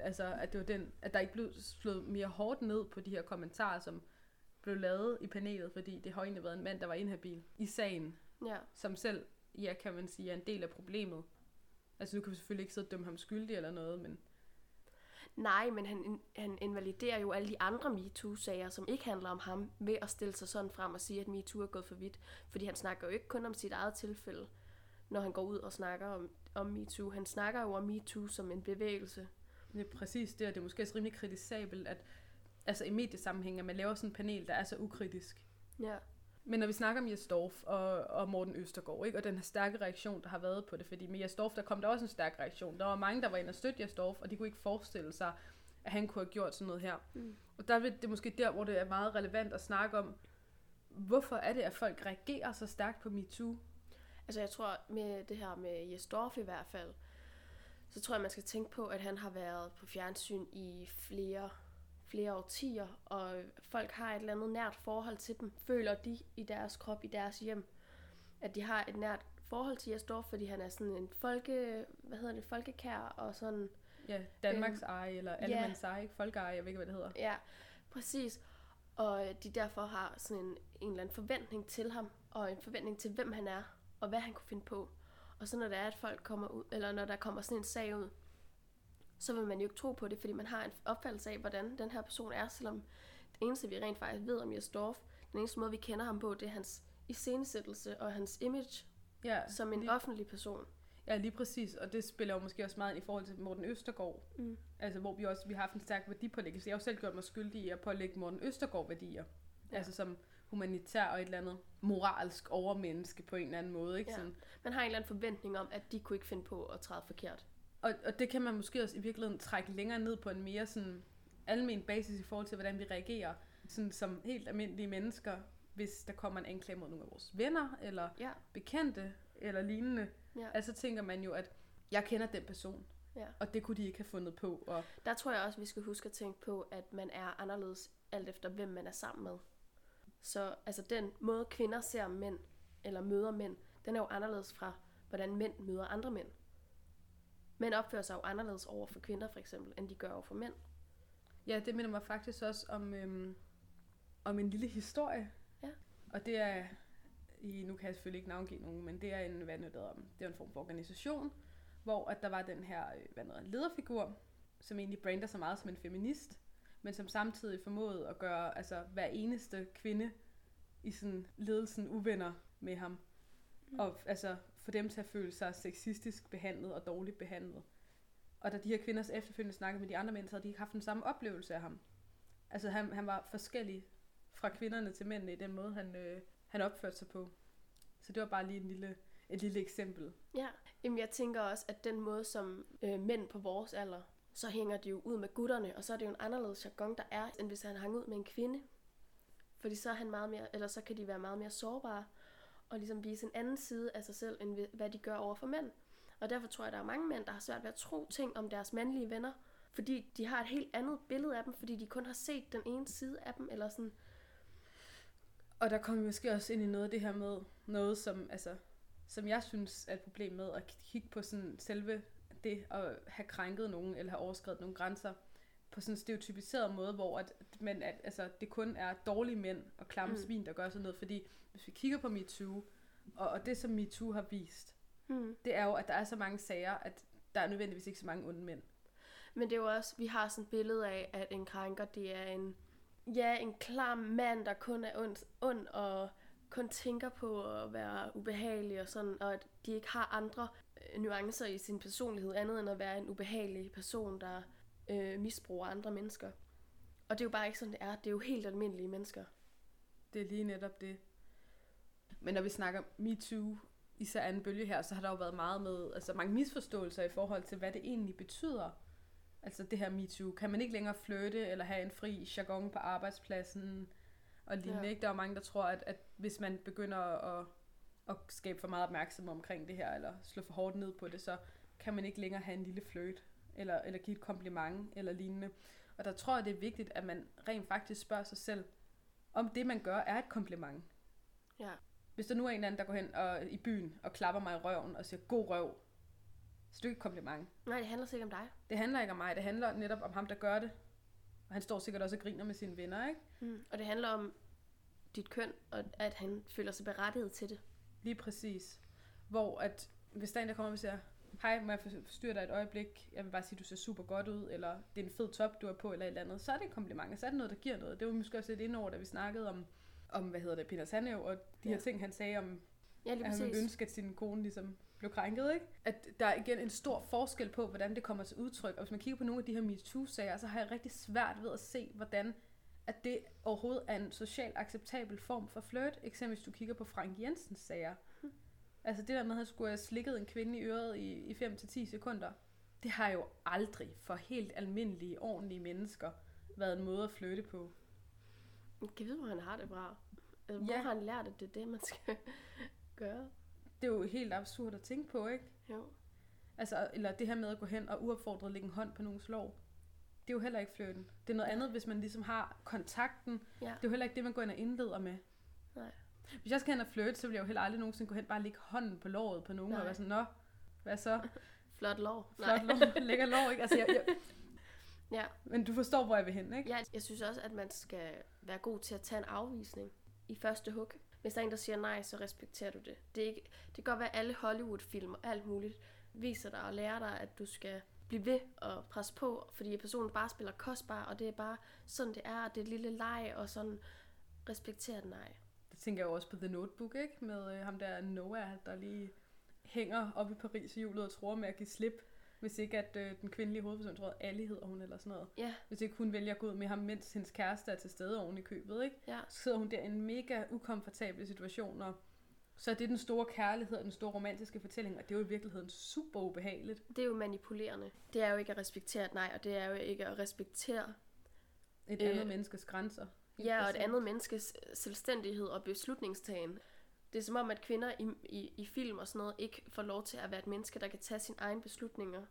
det var at der ikke blev slået mere hårdt ned på de her kommentarer, som blev lavet i panelet, fordi det har egentlig været en mand, der var inhabil i sagen, som selv, kan man sige, er en del af problemet. Altså nu kan vi selvfølgelig ikke sidde og dømme ham skyldig eller noget, men... Nej, men han invaliderer jo alle de andre MeToo-sager, som ikke handler om ham, ved at stille sig sådan frem og sige, at MeToo er gået for vidt. Fordi han snakker jo ikke kun om sit eget tilfælde, når han går ud og snakker om MeToo. Han snakker jo om MeToo som en bevægelse. Det er præcis det, og det er måske også rimelig kritisabelt, at altså i mediesammenhæng, at man laver sådan en panel, der er så ukritisk. Ja. Men når vi snakker om Jes Dorph og Morten Østergaard, ikke? Og den her stærke reaktion, der har været på det, fordi med Jes Dorph, der kom der også en stærk reaktion. Der var mange, der var inde og støtte Jes Dorph, og de kunne ikke forestille sig, at han kunne have gjort sådan noget her. Mm. Og der er det måske der, hvor det er meget relevant at snakke om, hvorfor er det, at folk reagerer så stærkt på MeToo? Altså jeg tror, med det her med Jes Dorph i hvert fald, så tror jeg, man skal tænke på, at han har været på fjernsyn i flere årtier, og folk har et eller andet nært forhold til dem, føler de i deres krop, i deres hjem, at de har et nært forhold til Jes Dorph, fordi han er sådan en folkekær og sådan... Ja, Danmarks eje, eller allemands eje, ikke? Folkeeje, jeg ved ikke, hvad det hedder. Ja, præcis. Og de derfor har sådan en eller anden forventning til ham, og en forventning til, hvem han er, og hvad han kunne finde på. Og så når der er, at folk kommer ud, eller når der kommer sådan en sag ud, så vil man jo ikke tro på det, fordi man har en opfattelse af, hvordan den her person er, selvom det eneste, vi rent faktisk ved om Jes Dorph, den eneste måde, vi kender ham på, det er hans iscenesættelse og hans image ja, som en offentlig person. Ja, lige præcis. Og det spiller jo måske også meget ind i forhold til Morten Østergaard. Mm. Altså, hvor vi har haft en stærk værdipålæggelse. Jeg har jo selv gjort mig skyldig i at pålægge Morten Østergaard værdier. Ja. Altså som humanitær og et eller andet moralsk overmenneske på en eller anden måde. Ikke? Ja. Sådan. Man har en eller anden forventning om, at de kunne ikke finde på at træde forkert. Og det kan man måske også i virkeligheden trække længere ned på en mere sådan almen basis i forhold til, hvordan vi reagerer sådan, som helt almindelige mennesker, hvis der kommer en anklage mod nogle af vores venner, eller bekendte, eller lignende. Ja. Altså tænker man jo, at jeg kender den person, og det kunne de ikke have fundet på. Og der tror jeg også, vi skal huske at tænke på, at man er anderledes alt efter, hvem man er sammen med. Så altså den måde, kvinder ser mænd, eller møder mænd, den er jo anderledes fra, hvordan mænd møder andre mænd. Mænd opfører sig jo anderledes over for kvinder, for eksempel, end de gør over for mænd. Ja, det minder mig faktisk også om en lille historie. Ja. Og det er, nu kan jeg selvfølgelig ikke navngive nogen, men det er en, det er en form for organisation, hvor at der var den her lederfigur, som egentlig brander sig meget som en feminist, men som samtidig formåede at gøre hver eneste kvinde i sådan ledelsen uvenner med ham. Mm. Og for dem til at føle sig sexistisk behandlet og dårligt behandlet. Og da de her kvinder efterfølgende snakkede med de andre mænd, så havde de ikke haft den samme oplevelse af ham. Altså han var forskellig fra kvinderne til mændene i den måde, han opførte sig på. Så det var bare lige et lille eksempel. Ja, jamen jeg tænker også, at den måde, som mænd på vores alder, så hænger de jo ud med gutterne, og så er det jo en anderledes jargon, der er, end hvis han hang ud med en kvinde. Fordi så er han meget mere, eller så kan de være meget mere sårbare, og ligesom vise en anden side af sig selv, end hvad de gør over for mænd. Og derfor tror jeg, at der er mange mænd, der har svært ved at tro ting om deres mandlige venner, fordi de har et helt andet billede af dem, fordi de kun har set den ene side af dem, eller sådan. Og der kommer vi måske også ind i noget af det her med, noget som, som jeg synes er et problem med, at kigge på sådan selve det at have krænket nogen, eller have overskredet nogle grænser, på sådan en stereotypiseret måde, hvor det kun er dårlige mænd og klamme svin, der gør sådan noget. Fordi hvis vi kigger på MeToo, og det som MeToo har vist, det er jo, at der er så mange sager, at der er nødvendigvis ikke så mange onde mænd. Men det er jo også, vi har sådan et billede af, at en krænker, det er en klam mand, der kun er ond og kun tænker på at være ubehagelig og sådan, og at de ikke har andre nuancer i sin personlighed, andet end at være en ubehagelig person, der misbruger andre mennesker. Og det er jo bare ikke sådan, det er. Det er jo helt almindelige mennesker. Det er lige netop det. Men når vi snakker MeToo, især anden bølge her, så har der jo været meget med, mange misforståelser i forhold til, hvad det egentlig betyder. Altså det her MeToo. Kan man ikke længere flirte eller have en fri jargon på arbejdspladsen? Og lignende, ikke? Der er jo mange, der tror, at hvis man begynder at skabe for meget opmærksomhed omkring det her, eller slå for hårdt ned på det, så kan man ikke længere have en lille flirt, eller give et kompliment, eller lignende. Og der tror jeg, det er vigtigt, at man rent faktisk spørger sig selv, om det, man gør, er et kompliment. Ja. Hvis der nu er en eller anden, der går hen i byen og klapper mig i røven og siger, god røv, så det er ikke et kompliment. Nej, det handler sikkert om dig. Det handler ikke om mig, det handler netop om ham, der gør det. Og han står sikkert også og griner med sine venner, ikke? Mm. Og det handler om dit køn, og at han føler sig berettiget til det. Lige præcis. Hvor at, hvis der er en, der kommer og siger, hej, må jeg forstyrre dig et øjeblik? Jeg vil bare sige, du ser super godt ud, eller det er en fed top, du har på, eller et eller andet. Så er det et kompliment, og så er det noget, der giver noget. Det var måske også lidt inde over, da vi snakkede om Peter Tanev, og de her ting, han sagde om, at han ville ønske, at sin kone ligesom blev krænket, ikke? At der er igen en stor forskel på, hvordan det kommer til udtryk. Og hvis man kigger på nogle af de her MeToo-sager, så har jeg rigtig svært ved at se, hvordan at det overhovedet er en socialt acceptabel form for flirt. Eksempelvis du kigger på Frank Jensens sager. Altså det der med, at han skulle have slikket en kvinde i øret i 5-10 sekunder, det har jo aldrig for helt almindelige, ordentlige mennesker været en måde at flytte på. Jeg kan vide, hvor han har det bra. Altså, hvor har han lært, at det er det, man skal gøre? Det er jo helt absurd at tænke på, ikke? Jo. Altså, eller det her med at gå hen og uopfordret lægge en hånd på nogens lår. Det er jo heller ikke flirten. Det er noget andet, hvis man ligesom har kontakten. Ja. Det er jo heller ikke det, man går ind og indleder med. Nej. Hvis jeg skal hen og flirte, så vil jeg jo heller aldrig nogensinde gå hen bare lægge hånden på låret på nogen. Nej. Og være sådan, nå, hvad så? Flot lår. Flot lår. Lækker lår, ikke? Altså, ja. Men du forstår, hvor jeg vil hen, ikke? Ja, jeg synes også, at man skal være god til at tage en afvisning i første hug. Hvis der er en, der siger nej, så respekterer du det. Det kan godt være, alle Hollywood-film og alt muligt viser dig og lærer dig, at du skal blive ved og presse på, fordi personen bare spiller kostbar, og det er bare sådan, det er, og det er et lille leg, og sådan respekterer den nej. tænker jeg også på The Notebook, ikke? Med ham der Noah, der lige hænger op i Paris i julet og tror med at give slip, hvis ikke at den kvindelige hovedperson, tror jeg, Allie hedder hun eller sådan noget. Ja. Hvis ikke hun vælger at gå ud med ham, mens hendes kæreste er til stede oven i købet, ikke? Ja. Så sidder hun der i en mega ukomfortabel situation, og så er det den store kærlighed og den store romantiske fortælling, og det er jo i virkeligheden super ubehageligt. Det er jo manipulerende. Det er jo ikke at respektere et nej, og det er jo ikke at respektere et andet menneskes grænser. Ja, og et andet menneskes selvstændighed og beslutningstagen. Det er som om, at kvinder i film og sådan noget ikke får lov til at være et menneske, der kan tage sine egne beslutninger,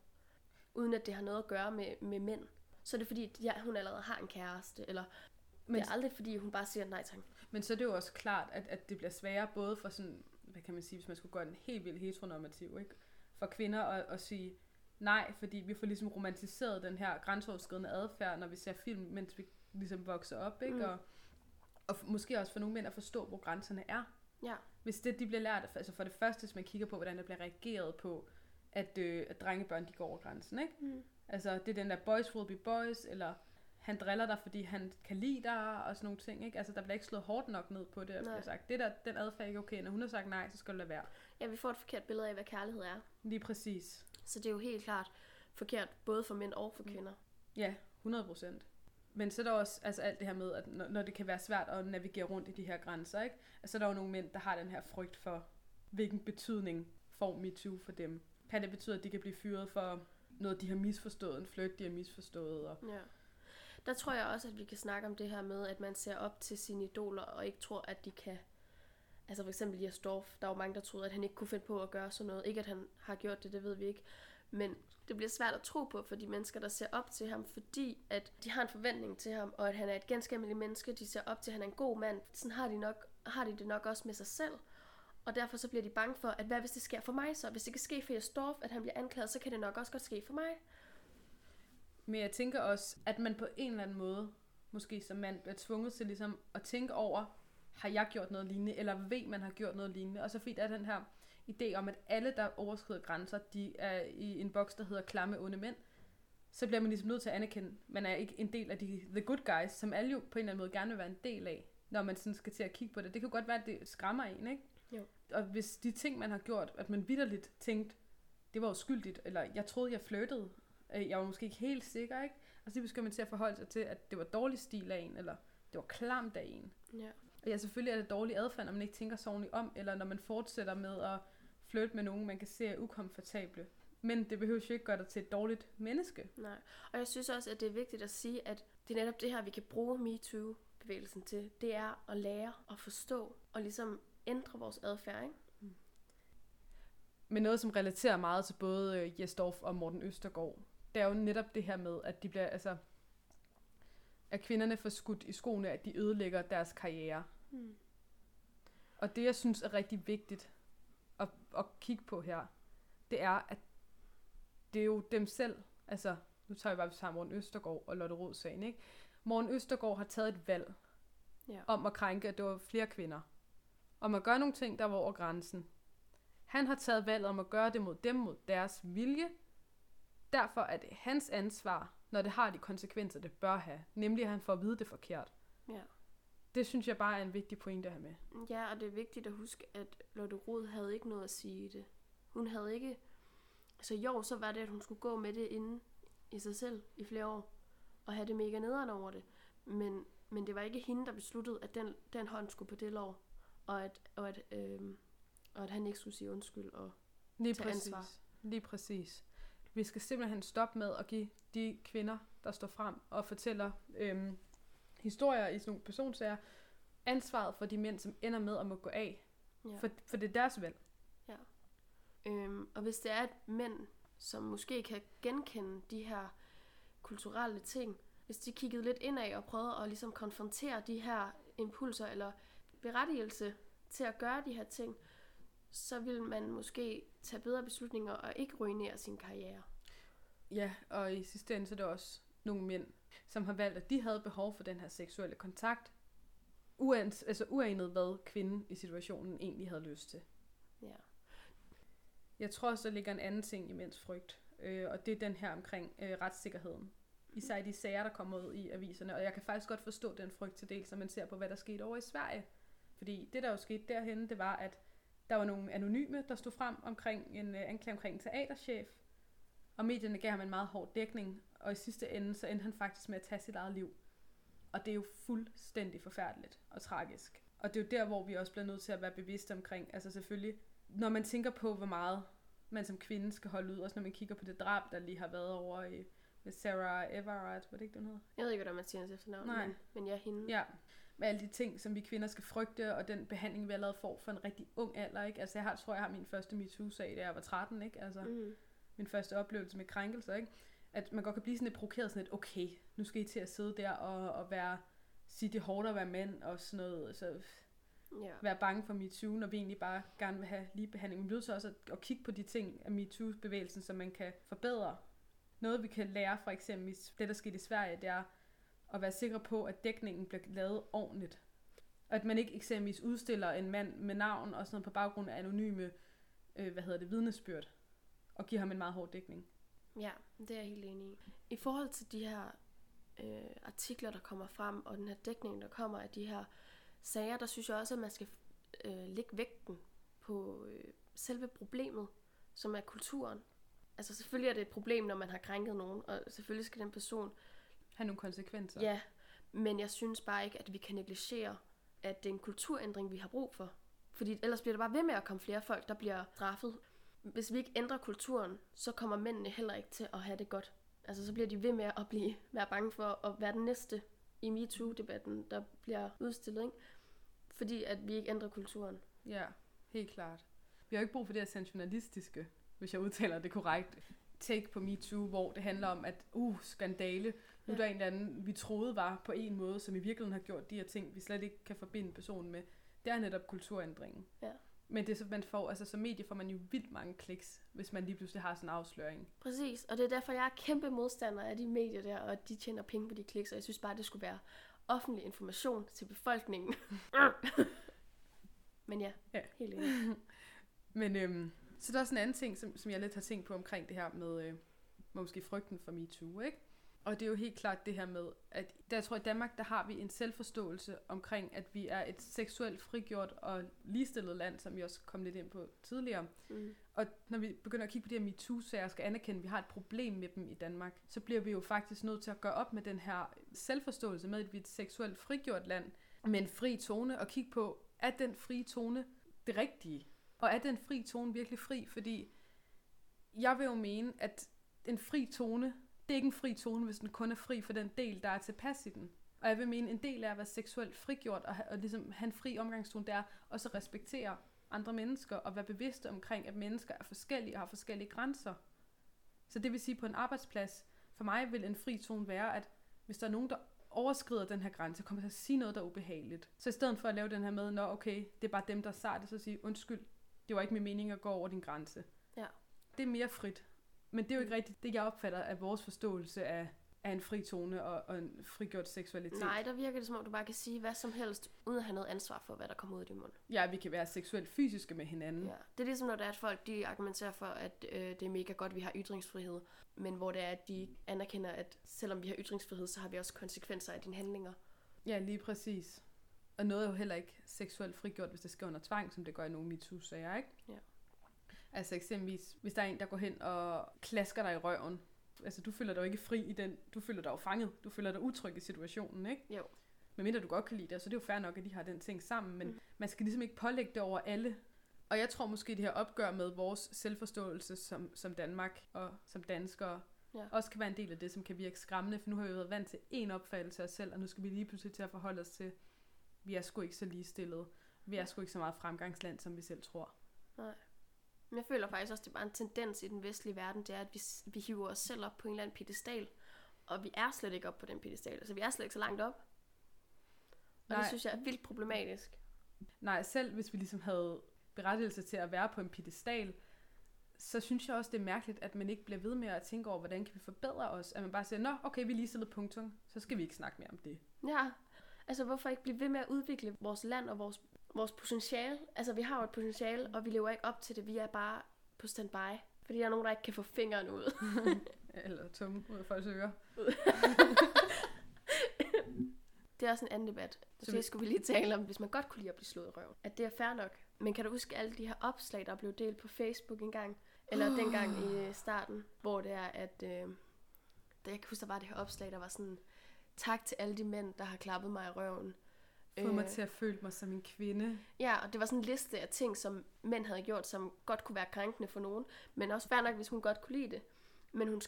uden at det har noget at gøre med mænd. Så er det fordi, ja, hun allerede har en kæreste, eller men, det er aldrig fordi, hun bare siger nej tak. Men så er det jo også klart, at det bliver sværere både for sådan, hvad kan man sige, hvis man skulle gøre den helt vildt heteronormativ, ikke? For kvinder at sige nej, fordi vi får ligesom romantiseret den her grænseoverskridende adfærd, når vi ser film, mens vi ligesom vokser op, ikke? Mm. Og måske også for nogle mænd at forstå, hvor grænserne er. Ja. Hvis det, de bliver lært, altså for det første, hvis man kigger på, hvordan der bliver reageret på, at drengebørn, de går over grænsen, ikke? Mm. Altså, det er den der boys will be boys, eller han driller dig, fordi han kan lide dig, og sådan nogle ting, ikke? Altså, der bliver ikke slået hårdt nok ned på det, at bliver sagt, det der, den adfærd er ikke okay, når hun har sagt nej, så skal du lade være. Ja, vi får et forkert billede af, hvad kærlighed er. Lige præcis. Så det er jo helt klart forkert, både for mænd og for kvinder. Ja, 100%. Men så er der også altså alt det her med, at når det kan være svært at navigere rundt i de her grænser, ikke? Altså, der er jo nogle mænd, der har den her frygt for, hvilken betydning får MeToo for dem. Kan det betyde, at de kan blive fyret for noget, de har misforstået, en flirt, de har misforstået? Og ja. Der tror jeg også, at vi kan snakke om det her med, at man ser op til sine idoler og ikke tror, at de kan. Altså for eksempel Jes Dorph, der er jo mange, der troede, at han ikke kunne finde på at gøre sådan noget. Ikke at han har gjort det, det ved vi ikke. Men det bliver svært at tro på for de mennesker, der ser op til ham, fordi at de har en forventning til ham, og at han er et ganske almindeligt menneske, de ser op til, at han er en god mand. Sådan har de det nok også med sig selv, og derfor så bliver de bange for, at hvad hvis det sker for mig så? Hvis det kan ske for Jes Dorph, at han bliver anklaget, så kan det nok også godt ske for mig. Men jeg tænker også, at man på en eller anden måde, måske som mand, bliver tvunget til ligesom at tænke over, har jeg gjort noget lignende, eller ved man har gjort noget lignende, og så fordi der er den her idé om, at alle, der overskrider grænser, de er i en boks, der hedder klamme onde mænd, så bliver man ligesom nødt til at anerkende, man er ikke en del af de the good guys, som alle jo på en eller anden måde gerne vil være en del af, når man sådan skal til at kigge på det. Det kan godt være, at det skræmmer en, ikke? Jo. Og hvis de ting, man har gjort, at man vitterligt tænkte, det var uskyldigt, eller jeg troede, jeg flirtede, jeg var måske ikke helt sikker, ikke? Og så begynder man til at forholde sig til, at det var dårlig stil af en, eller det var klamt af en. Ja. Og ja, selvfølgelig er det dårlig adfærd, når man ikke tænker så ordentligt om, eller når man fortsætter med at flytte med nogen, man kan se er ukomfortable. Men det behøver jo ikke gøre dig til et dårligt menneske. Nej, og jeg synes også, at det er vigtigt at sige, at det er netop det her, vi kan bruge MeToo-bevægelsen til. Det er at lære og forstå og ligesom ændre vores adfærd, ikke? Mm. Men noget, som relaterer meget til både Jes Dorph og Morten Østergaard, det er jo netop det her med, at de bliver altså at kvinderne får skudt i skoene, at de ødelægger deres karriere. Mm. Og det, jeg synes er rigtig vigtigt at kigge på her, det er, at det er jo dem selv, altså, nu tager vi bare sammen Morten Østergaard og Lotte Rod sagen, ikke? Morten Østergaard har taget et valg om at krænke, at det var flere kvinder. Om at gøre nogle ting, der var over grænsen. Han har taget valget om at gøre det mod dem, mod deres vilje. Derfor er det hans ansvar, når det har de konsekvenser, det bør have. Nemlig, at han får at vide det forkert. Ja. Det synes jeg bare er en vigtig pointe at have med. Ja, og det er vigtigt at huske, at Lotte Rod havde ikke noget at sige i det. Hun havde ikke. Altså jo, så var det, at hun skulle gå med det inde i sig selv i flere år. Og have det mega nederen over det. Men det var ikke hende, der besluttede, at den hånd skulle på det lov. Og at han ikke skulle sige undskyld og tage ansvar. Lige præcis. Vi skal simpelthen stoppe med at give de kvinder, der står frem og fortæller historier i sådan nogle personsager, ansvaret for de mænd, som ender med at må gå af. Ja. For det er deres valg. Ja. Og hvis det er, at mænd, som måske kan genkende de her kulturelle ting, hvis de kiggede lidt indad og prøvede at ligesom konfrontere de her impulser eller berettigelse til at gøre de her ting, så vil man måske tage bedre beslutninger og ikke ruinere sin karriere. Ja, og i sidste ende så er der også nogle mænd, som har valgt, at de havde behov for den her seksuelle kontakt, uanet hvad kvinden i situationen egentlig havde lyst til. Ja. Jeg tror også, der ligger en anden ting i mænds frygt, og det er den her omkring retssikkerheden. Især de sager, der kommer ud i aviserne, og jeg kan faktisk godt forstå den frygt til dels, når man ser på, hvad der skete over i Sverige Fordi det, der jo skete derhenne, det var, at der var nogle anonyme, der stod frem omkring en anklage omkring en teaterchef, og medierne gav ham en meget hård dækning, og i sidste ende, så endte han faktisk med at tage sit eget liv. Og det er jo fuldstændig forfærdeligt og tragisk. Og det er jo der, hvor vi også bliver nødt til at være bevidste omkring, altså selvfølgelig, når man tænker på, hvor meget man som kvinde skal holde ud, også når man kigger på det drab, der lige har været over i Sarah Everard, var det ikke, den hedder? Jeg ved ikke, hvordan man siger hans efternavn, men jeg hende. Ja, med alle de ting, som vi kvinder skal frygte, og den behandling, vi allerede får for en rigtig ung alder, ikke? Altså, jeg tror, jeg har min første MeToo-sag, da jeg var 13, ikke? Altså, min første oplevelse med krænkelser, ikke? At man godt kan blive sådan lidt provokeret, sådan lidt, okay, nu skal I til at sidde der og være, sige det hårdt at være mand, og sådan noget, så være bange for MeToo, når vi egentlig bare gerne vil have ligebehandling. Vi bliver så også at kigge på de ting af MeToo-bevægelsen, som man kan forbedre. Noget, vi kan lære, for eksempel det, der skete i Sverige, det er at være sikre på, at dækningen bliver lavet ordentligt. Og at man ikke eksempelvis udstiller en mand med navn og sådan noget på baggrund af anonyme vidnesbyrd, og giver ham en meget hård dækning. Ja, det er jeg helt enig i. I forhold til de her artikler, der kommer frem, og den her dækning, der kommer af de her sager, der synes jeg også, at man skal lægge vægten på selve problemet, som er kulturen. Altså selvfølgelig er det et problem, når man har krænket nogen, og selvfølgelig skal den person have nogle konsekvenser. Ja, men jeg synes bare ikke, at vi kan negligere, at det er en kulturændring, vi har brug for. Fordi ellers bliver det bare ved med at komme flere folk, der bliver straffet. Hvis vi ikke ændrer kulturen, så kommer mændene heller ikke til at have det godt. Altså så bliver de ved med at være bange for at være den næste i MeToo-debatten, der bliver udstillet, ikke? Fordi at vi ikke ændrer kulturen. Ja, helt klart. Vi har jo ikke brug for det her sensationalistiske, hvis jeg udtaler det korrekt, take på MeToo, hvor det handler om, at skandale, nu der er en eller anden, vi troede var på en måde, som i virkeligheden har gjort de her ting, vi slet ikke kan forbinde personen med. Det er netop kulturændringen. Ja. Men det er så, man får, altså som medie får man jo vildt mange kliks, hvis man lige pludselig har sådan en afsløring. Præcis, og det er derfor, jeg er kæmpe modstander af de medier der, og de tjener penge på de kliks, og jeg synes bare, det skulle være offentlig information til befolkningen. Men ja, helt enkelt. Men så der er sådan en anden ting, som jeg lidt har tænkt på omkring det her med måske frygten for MeToo, ikke? Og det er jo helt klart det her med, at jeg tror, at i Danmark, der har vi en selvforståelse omkring, at vi er et seksuelt frigjort og ligestillet land, som vi også kom lidt ind på tidligere. Mm. Og når vi begynder at kigge på det her MeToo-sager og skal anerkende, at vi har et problem med dem i Danmark, så bliver vi jo faktisk nødt til at gøre op med den her selvforståelse med, at vi er et seksuelt frigjort land med en fri tone, og kigge på, er den frie tone det rigtige? Og er den fri tone virkelig fri? Fordi jeg vil jo mene, at en fri tone, det er ikke en fri tone, hvis den kun er fri for den del, der er tilpas i den. Og jeg vil mene, en del af at være seksuelt frigjort og ligesom have en fri omgangstone, det er også at respektere andre mennesker og være bevidste omkring, at mennesker er forskellige og har forskellige grænser. Så det vil sige, på en arbejdsplads, for mig vil en fri tone være, at hvis der er nogen, der overskrider den her grænse, kommer til at sige noget, der er ubehageligt. Så i stedet for at lave den her med, nå okay, det er bare dem, der er sarte, så sige undskyld. Det var ikke min mening at gå over din grænse. Ja. Det er mere frit. Men det er jo ikke rigtigt det, jeg opfatter af vores forståelse af en fri tone og en frigjort seksualitet. Nej, der virker det som om, du bare kan sige hvad som helst, uden at have noget ansvar for, hvad der kommer ud af din mund. Ja, vi kan være seksuelt fysiske med hinanden. Ja. Det er ligesom, når der er, at folk de argumenterer for, at det er mega godt, vi har ytringsfrihed. Men hvor det er, at de anerkender, at selvom vi har ytringsfrihed, så har vi også konsekvenser af dine handlinger. Ja, lige præcis. Og noget er jo heller ikke seksuelt frigjort, hvis det sker under tvang, som det gør i nogle MeToo-sager, ikke? Ja. Altså eksempelvis, hvis der er en, der går hen og klasker dig i røven. Altså du føler dig jo ikke fri i den. Du føler dig jo fanget. Du føler dig utryg i situationen, ikke? Jo. Men mindre du godt kan lide det, så det er jo fair nok, at de har den ting sammen. Men man skal ligesom ikke pålægge det over alle. Og jeg tror måske, det her opgør med vores selvforståelse som Danmark og som danskere, også kan være en del af det, som kan virke skræmmende. For nu har vi jo været vant til én opfattelse af os selv, og nu skal vi lige pludselig til at forholde os til, vi er sgu ikke så ligestillede. Vi er sgu ikke så meget fremgangsland, som vi selv tror. Nej. Men jeg føler faktisk også, det er bare en tendens i den vestlige verden, det er, at vi hiver os selv op på en eller anden piedestal. Og vi er slet ikke op på den piedestal. Altså, vi er slet ikke så langt op. Og nej, det synes jeg er vildt problematisk. Nej, selv hvis vi ligesom havde berettigelse til at være på en piedestal, så synes jeg også, det er mærkeligt, at man ikke bliver ved med at tænke over, hvordan kan vi forbedre os. At man bare siger, nå, okay, vi er ligestillet punktum, så skal vi ikke snakke mere om det. Ja. Altså, hvorfor ikke blive ved med at udvikle vores land og vores potentiale? Altså, vi har jo et potentiale, og vi lever ikke op til det. Vi er bare på standby, fordi der er nogen, der ikke kan få fingeren ud. Eller tungen ud af folks ører. Det er også en anden debat. Så det skulle vi lige tale om, hvis man godt kunne lide at blive slået i røven. At det er fair nok. Men kan du huske alle de her opslag, der blev delt på Facebook engang? Eller dengang i starten, hvor det er, at... jeg kan huske, der var det her opslag, der var sådan... Tak til alle de mænd, der har klappet mig i røven. Få mig til at føle mig som en kvinde. Ja, og det var sådan en liste af ting, som mænd havde gjort, som godt kunne være krænkende for nogen. Men også fair nok, hvis hun godt kunne lide det. Men hun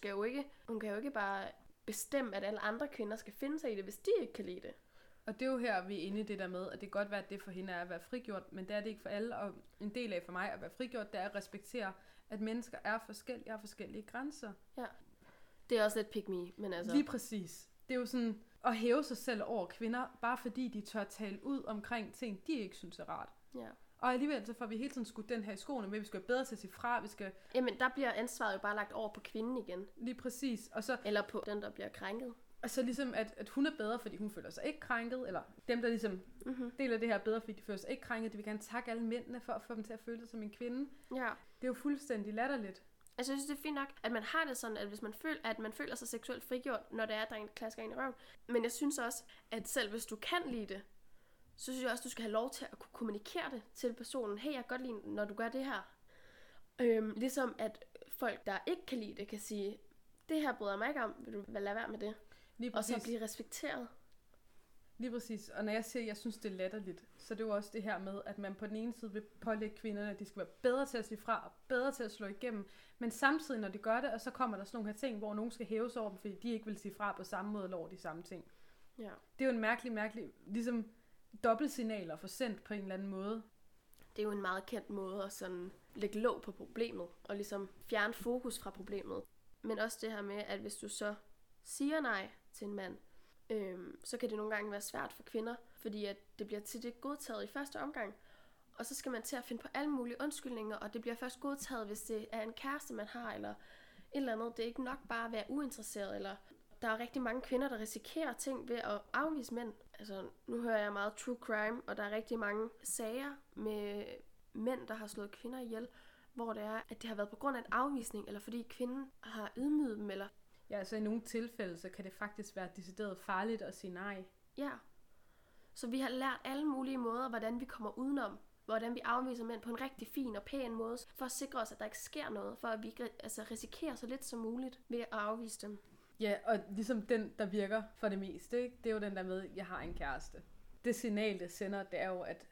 kan jo ikke bare bestemme, at alle andre kvinder skal finde sig i det, hvis de ikke kan lide det. Og det er jo her, vi er inde i det der med, at det kan godt være, at det for hende er at være frigjort, men det er det ikke for alle. Og en del af for mig at være frigjort, det er at respektere, at mennesker er forskellige og har forskellige grænser. Ja, det er også lidt pick me, men altså... Lige præcis. Det er jo sådan at hæve sig selv over kvinder, bare fordi de tør tale ud omkring ting, de ikke synes er rart. Ja. Og alligevel så får vi hele tiden skudt den her i skoene med, vi skal bedre til at sige fra, vi skal... Jamen, der bliver ansvaret jo bare lagt over på kvinden igen. Lige præcis. Og så... Eller på den, der bliver krænket. Og så ligesom, at hun er bedre, fordi hun føler sig ikke krænket, eller dem, der ligesom deler det her bedre, fordi de føler sig ikke krænket, det vil gerne takke alle mændene for at få dem til at føle sig som en kvinde. Ja. Det er jo fuldstændig latterligt. Altså, jeg synes, det er fint nok, at man har det sådan, at hvis man føler, at man føler sig seksuelt frigjort, når det er, at der er en klasker ind i røven. Men jeg synes også, at selv hvis du kan lide det, så synes jeg også, du skal have lov til at kunne kommunikere det til personen. Hey, jeg kan godt lide, når du gør det her. Ligesom at folk, der ikke kan lide det, kan sige, det her bryder mig ikke om, vil du lade være med det? Og så blive respekteret. Lige præcis. Og når jeg siger, at jeg synes, det er latterligt, så det er jo også det her med, at man på den ene side vil pålægge kvinderne, at de skal være bedre til at sige fra, og bedre til at slå igennem. Men samtidig, når de gør det, og så kommer der sådan nogle her ting, hvor nogen skal hæves over dem, fordi de ikke vil sige fra på samme måde, eller over de samme ting. Ja. Det er jo en mærkelig, ligesom dobbeltsignaler for sendt på en eller anden måde. Det er jo en meget kendt måde at sådan lægge låg på problemet, og ligesom fjerne fokus fra problemet. Men også det her med, at hvis du så siger nej til en mand, så kan det nogle gange være svært for kvinder, fordi at det bliver tit ikke godtaget i første omgang. Og så skal man til at finde på alle mulige undskyldninger, og det bliver først godtaget, hvis det er en kæreste, man har, eller et eller andet. Det er ikke nok bare at være uinteresseret, eller der er rigtig mange kvinder, der risikerer ting ved at afvise mænd. Altså, nu hører jeg meget true crime, og der er rigtig mange sager med mænd, der har slået kvinder ihjel, hvor det er, at det har været på grund af en afvisning, eller fordi kvinden har ydmyget dem, eller... Ja, så altså i nogle tilfælde, så kan det faktisk være decideret farligt at sige nej. Ja. Så vi har lært alle mulige måder, hvordan vi kommer udenom. Hvordan vi afviser mænd på en rigtig fin og pæn måde, for at sikre os, at der ikke sker noget. For at vi altså risikerer så lidt som muligt ved at afvise dem. Ja, og ligesom den, der virker for det meste, ikke? Det er jo den der med, at jeg har en kæreste. Det signal, det sender, det er jo, at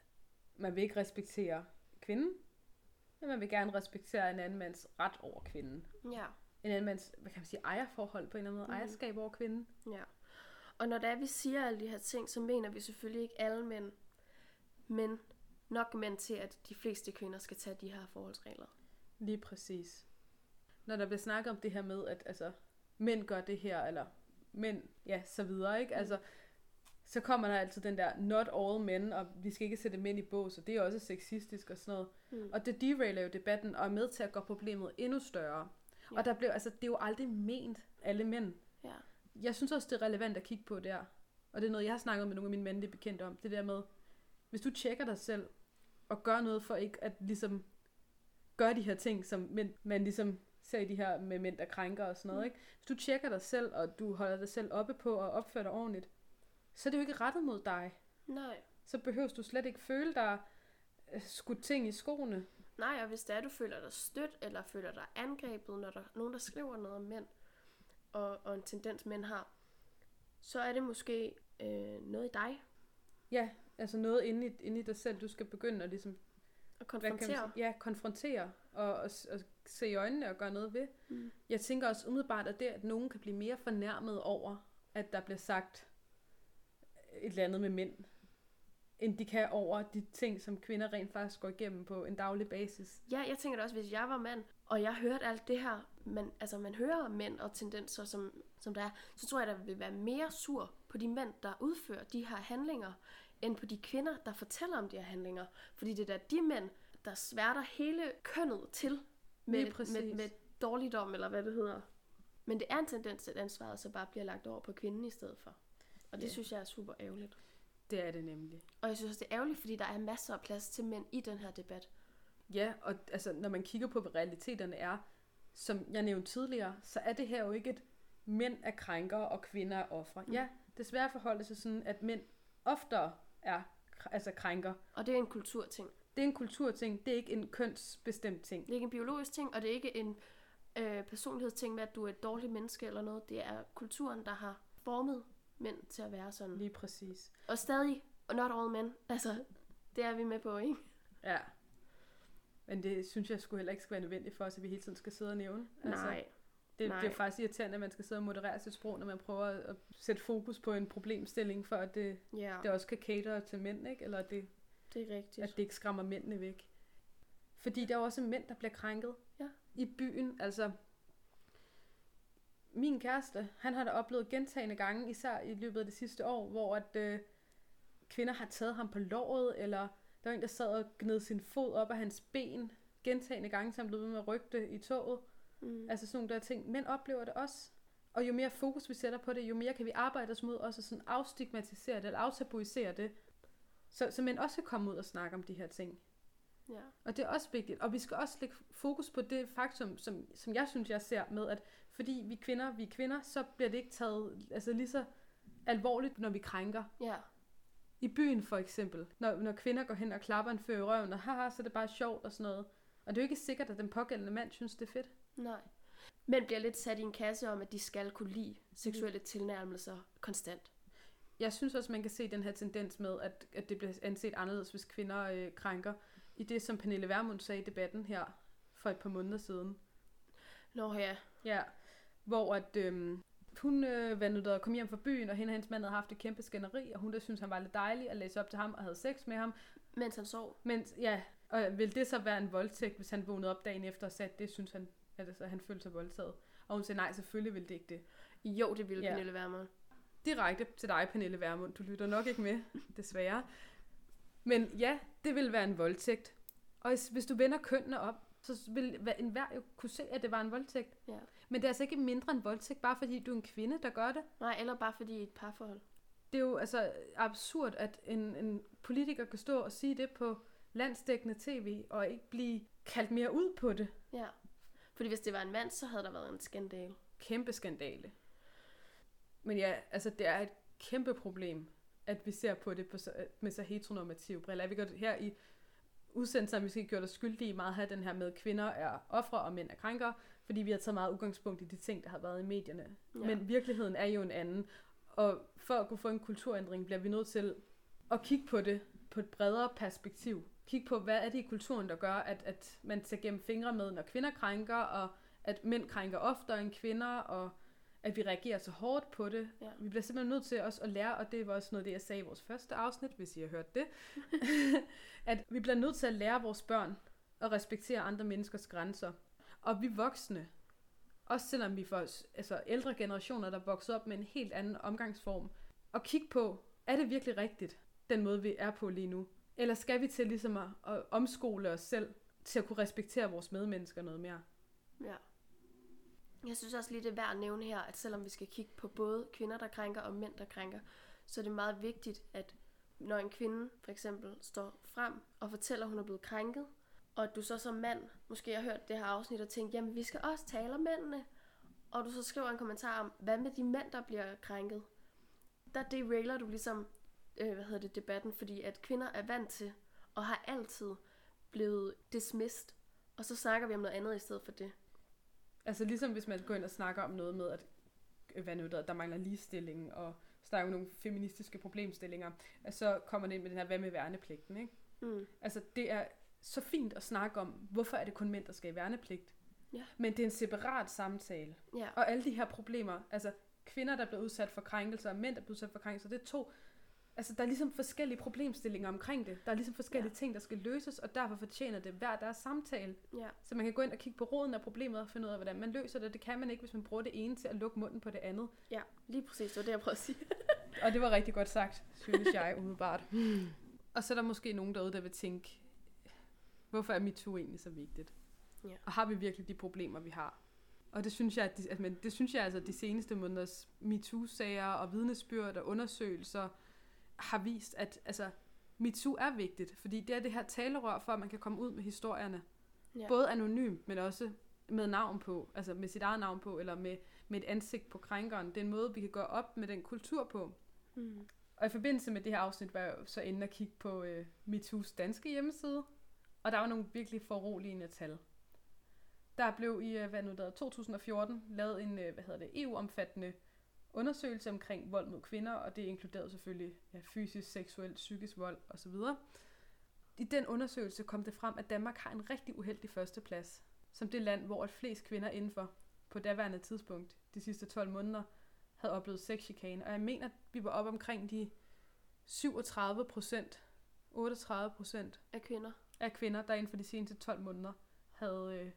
man vil ikke respektere kvinden. Men man vil gerne respektere en anden mands ret over kvinden. Ja. En anden mands, hvad kan man sige, ejerforhold på en eller anden måde, ejerskab over kvinden. Ja. Og når det er, vi siger alle de her ting, så mener vi selvfølgelig ikke alle mænd, men nok mænd til, at de fleste kvinder skal tage de her forholdsregler. Lige præcis. Når der bliver snakket om det her med, at altså, mænd gør det her, eller mænd, ja, så videre, ikke? Altså, så kommer der altid den der, not all men, og vi skal ikke sætte mænd i bås, og det er også sexistisk og sådan noget. Og det derailer jo debatten, og er med til at gøre problemet endnu større. Ja. Og der blev, altså, det er jo aldrig ment alle mænd. Ja. Jeg synes også, det er relevant at kigge på der. Og det er noget, jeg har snakket med nogle af mine mænd, det er bekendt om. Det der med, hvis du tjekker dig selv, og gør noget for ikke at ligesom gøre de her ting, som mænd, man ligesom ser i de her med mænd, der krænker og sådan noget. Ikke? Hvis du tjekker dig selv, og du holder dig selv oppe på og opfører dig ordentligt, så er det jo ikke rettet mod dig. Nej. Så behøver du slet ikke føle dig skudt ting i skoene. Nej, og hvis det er, du føler dig stødt, eller føler dig angrebet, når der er nogen, der skriver noget om mænd, og en tendens, mænd har, så er det måske noget i dig. Ja, altså noget inde i dig selv, du skal begynde at ligesom... At konfrontere. Ja, konfrontere, og se i øjnene og gøre noget ved. Mm. Jeg tænker også umiddelbart, at det, at nogen kan blive mere fornærmet over, at der bliver sagt et eller andet med mænd, end de kan over de ting, som kvinder rent faktisk går igennem på en daglig basis. Ja, jeg tænker også, hvis jeg var mand, og jeg hørte alt det her, man hører om mænd og tendenser, som der er, så tror jeg, der vil være mere sur på de mænd, der udfører de her handlinger, end på de kvinder, der fortæller om de her handlinger. Fordi det er de mænd, der sværter hele kønnet til med dårligdom, eller hvad det hedder. Men det er en tendens, at ansvaret så bare bliver lagt over på kvinden i stedet for. Og det synes jeg er super ærgerligt. Det er det nemlig. Og jeg synes også, det er ærgerligt, fordi der er masser af plads til mænd i den her debat. Ja, og altså, når man kigger på, hvad realiteterne er, som jeg nævnte tidligere, så er det her jo ikke et mænd er krænkere og kvinder er ofre. Mm. Ja, desværre forholde sig sådan, at mænd oftere er krænker. Og det er en kulturting. Det er en kulturting, det er ikke en kønsbestemt ting. Det er ikke en biologisk ting, og det er ikke en personlighedsting med, at du er et dårligt menneske eller noget. Det er kulturen, der har formet mænd til at være sådan. Lige præcis. Og stadig, not all men, altså, det er vi med på, ikke? Ja. Men det synes jeg sgu heller ikke skal være nødvendigt for os, at vi hele tiden skal sidde og nævne. Altså, Nej. Det er faktisk irriterende, at man skal sidde og moderere sit sprog, når man prøver at sætte fokus på en problemstilling, for at det, det også kan catere til mænd, ikke? Eller det er rigtigt. At det ikke skræmmer mændene væk. Fordi der er også mænd, der bliver krænket i byen. Altså, min kæreste, han har da oplevet gentagne gange, især i løbet af det sidste år, hvor at kvinder har taget ham på låret, eller der var en, der sad og gned sin fod op af hans ben gentagne gange, så han blev ved med at rykke det i toget. Mm. Altså sådan nogle der ting. Mænd oplever det også. Og jo mere fokus vi sætter på det, jo mere kan vi arbejde os mod også at sådan afstigmatisere det, eller aftabuisere det. Så mænd også kan komme ud og snakke om de her ting. Ja. Og det er også vigtigt. Og vi skal også lægge fokus på det faktum, som jeg synes, jeg ser med, at fordi vi er kvinder, så bliver det ikke taget altså lige så alvorligt, når vi krænker. Ja. I byen for eksempel. Når kvinder går hen og klapper en fyr i røven, og haha, så er det bare sjovt og sådan noget. Og det er jo ikke sikkert, at den pågældende mand synes, det er fedt. Nej. Men bliver lidt sat i en kasse om, at de skal kunne lide seksuelle tilnærmelser konstant. Jeg synes også, man kan se den her tendens med, at det bliver anset anderledes, hvis kvinder krænker. I det, som Pernille Vermund sagde i debatten her for et par måneder siden. Nå ja. Ja, hvor at hun vandede og kom hjem fra byen, og hende og hendes mand havde haft et kæmpe skænderi, og hun der syntes, han var lidt dejlig at læse op til ham og havde sex med ham. Mens han sov. Ja, og ville det så være en voldtægt, hvis han vågnede op dagen efter og sagde, det synes han, altså, han følte sig voldtaget. Og hun sagde, nej, selvfølgelig ville det ikke det. Jo, det ville Pernille Vermund. Direkte til dig, Pernille Vermund. Du lytter nok ikke med, desværre. Men ja, det ville være en voldtægt. Og hvis du vender kønnene op, så ville enhver jo kunne se, at det var en voldtægt. Ja. Men det er altså ikke mindre en voldtægt, bare fordi du er en kvinde, der gør det. Nej, eller bare fordi et parforhold. Det er jo altså absurd, at en politiker kan stå og sige det på landsdækkende tv, og ikke blive kaldt mere ud på det. Ja, fordi hvis det var en mand, så havde der været en skandale. Kæmpe skandale. Men ja, altså det er et kæmpe problem, at vi ser på det med så heteronormative briller. Vi gør det her i udsendelser, vi skal gøre os skyldige meget have den her med, kvinder er ofre og mænd er krænkere, fordi vi har taget meget udgangspunkt i de ting, der har været i medierne. Ja. Men virkeligheden er jo en anden. Og for at kunne få en kulturændring, bliver vi nødt til at kigge på det på et bredere perspektiv. Kigge på, hvad er det i kulturen, der gør, at man tager gennem fingre med, når kvinder krænker, og at mænd krænker oftere end kvinder, og at vi reagerer så hårdt på det. Ja. Vi bliver simpelthen nødt til også at lære, og det var også noget, det jeg sagde i vores første afsnit, hvis I har hørt det, at vi bliver nødt til at lære vores børn at respektere andre menneskers grænser. Og vi voksne, også selvom vi får altså, ældre generationer, der vokser op med en helt anden omgangsform, og kigge på, er det virkelig rigtigt, den måde vi er på lige nu? Eller skal vi til ligesom at omskole os selv til at kunne respektere vores medmennesker noget mere? Ja. Jeg synes også lige, det er værd at nævne her, at selvom vi skal kigge på både kvinder, der krænker, og mænd, der krænker, så er det meget vigtigt, at når en kvinde for eksempel står frem og fortæller, at hun er blevet krænket, og at du så som mand måske har hørt det her afsnit og tænkt, jamen vi skal også tale om mændene, og du så skriver en kommentar om, hvad med de mænd, der bliver krænket? Der derailer du ligesom debatten, fordi at kvinder er vant til og har altid blevet dismissed, og så snakker vi om noget andet i stedet for det. Altså ligesom hvis man går ind og snakker om noget med, at der mangler ligestilling, og snakker om nogle feministiske problemstillinger, så kommer det ind med den her, hvad med værnepligten, ikke? Mm. Altså det er så fint at snakke om, hvorfor er det kun mænd, der skal i værnepligt? Yeah. Men det er en separat samtale. Yeah. Og alle de her problemer, altså kvinder, der bliver udsat for krænkelser, og mænd, der bliver udsat for krænkelser, det er to. Altså der er ligesom forskellige problemstillinger omkring det. Der er ligesom forskellige ting, der skal løses, og derfor fortjener det hver deres samtale. Ja. Så man kan gå ind og kigge på roden af problemet og finde ud af, hvordan man løser det. Det kan man ikke, hvis man bruger det ene til at lukke munden på det andet. Ja, lige præcis. Det var det, jeg prøvede at sige. Og det var rigtig godt sagt, synes jeg umiddelbart. Og så er der måske nogen derude, der vil tænke, hvorfor er MeToo egentlig så vigtigt? Ja. Og har vi virkelig de problemer, vi har? Og det synes jeg, at de seneste måneders MeToo-sager og vidnesbyrd og undersøgelser har vist, at altså, MeToo er vigtigt, fordi det er det her talerør for, at man kan komme ud med historierne. Ja. Både anonymt, men også med navn på, altså med sit eget navn på, eller med et ansigt på krænkeren. Det er en måde, vi kan gå op med den kultur på. Mm. Og i forbindelse med det her afsnit var jeg så inde og kigge på Mit Hus danske hjemmeside, og der var nogle virkelig foruroligende tal. Der blev i 2014 lavet en EU-omfattende undersøgelse omkring vold mod kvinder, og det inkluderede selvfølgelig fysisk, seksuel, psykisk vold osv. I den undersøgelse kom det frem, at Danmark har en rigtig uheldig førsteplads, som det land, hvor flest kvinder indenfor på daværende tidspunkt de sidste 12 måneder havde oplevet sexchikane. Og jeg mener, at vi var op omkring de 37%, 38% af kvinder, der inden for de seneste 12 måneder havde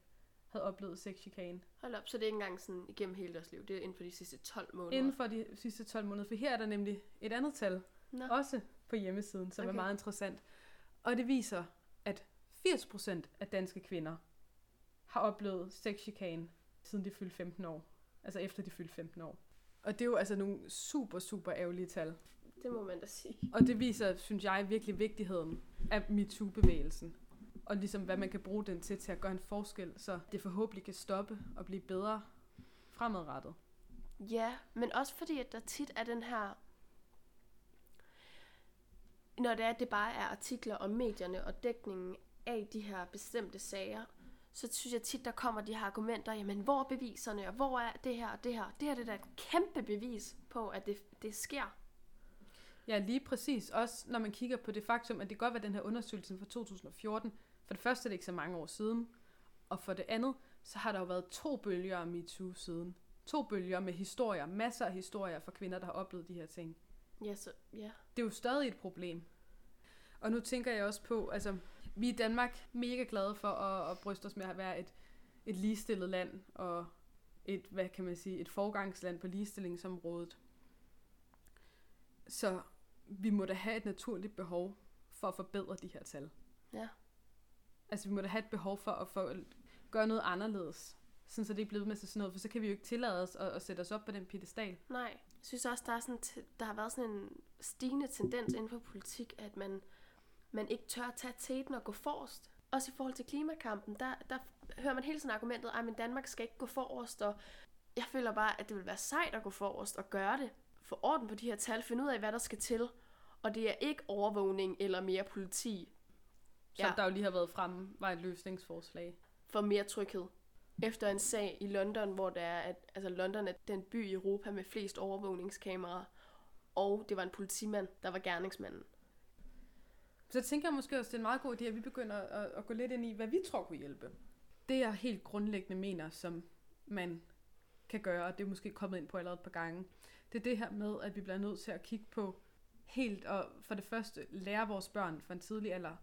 oplevet sexchikane. Hold op, så det er ikke engang sådan igennem hele deres liv. Det er inden for de sidste 12 måneder. Inden for de sidste 12 måneder, for her er der nemlig et andet tal, også på hjemmesiden, som er meget interessant. Og det viser, at 80% af danske kvinder har oplevet sexchikane siden de fyldte 15 år. Altså efter de fyldte 15 år. Og det er jo altså nogle super, super ærgerlige tal. Det må man da sige. Og det viser, synes jeg, virkelig vigtigheden af MeToo-bevægelsen. Og ligesom hvad man kan bruge den til at gøre en forskel, så det forhåbentlig kan stoppe og blive bedre fremadrettet. Ja, men også fordi, at der tit er den her... Når det er, at det bare er artikler om medierne og dækningen af de her bestemte sager, så synes jeg tit, der kommer de her argumenter, jamen hvor er beviserne, og hvor er det her og det her? Det her det er da et kæmpe bevis på, at det sker. Ja, lige præcis. Også når man kigger på det faktum, at det godt var den her undersøgelse fra 2014. For det første er det ikke så mange år siden, og for det andet, så har der jo været 2 bølger af MeToo siden. 2 bølger med historier, masser af historier for kvinder, der har oplevet de her ting. Ja, så, ja. Det er jo stadig et problem. Og nu tænker jeg også på, altså vi i Danmark mega glade for at bryste os med at være et ligestillet land og et forgangsland på ligestillingsområdet. Så vi må da have et naturligt behov for at forbedre de her tal. Ja. Altså vi må da have et behov for at gøre noget anderledes, sådan så det ikke bliver med sådan noget, for så kan vi jo ikke tillade os at sætte os op på den piedestal. Nej, jeg synes også, der har været sådan en stigende tendens inden for politik, at man ikke tør at tage teten og gå forrest. Også i forhold til klimakampen, der hører man hele tiden argumentet, at Danmark skal ikke gå forrest, og jeg føler bare, at det vil være sejt at gå forrest og gøre det. Få orden på de her tal, finde ud af, hvad der skal til, og det er ikke overvågning eller mere politi. Som der jo lige har været fremme, var et løsningsforslag. For mere tryghed. Efter en sag i London, hvor der er, London er den by i Europa med flest overvågningskameraer, og det var en politimand, der var gerningsmanden. Så tænker jeg måske også, det er en meget god idé, at vi begynder at gå lidt ind i, hvad vi tror kunne hjælpe. Det jeg helt grundlæggende mener, som man kan gøre, og det er måske kommet ind på allerede et par gange, det er det her med, at vi bliver nødt til at kigge på helt, og for det første lære vores børn fra en tidlig alder,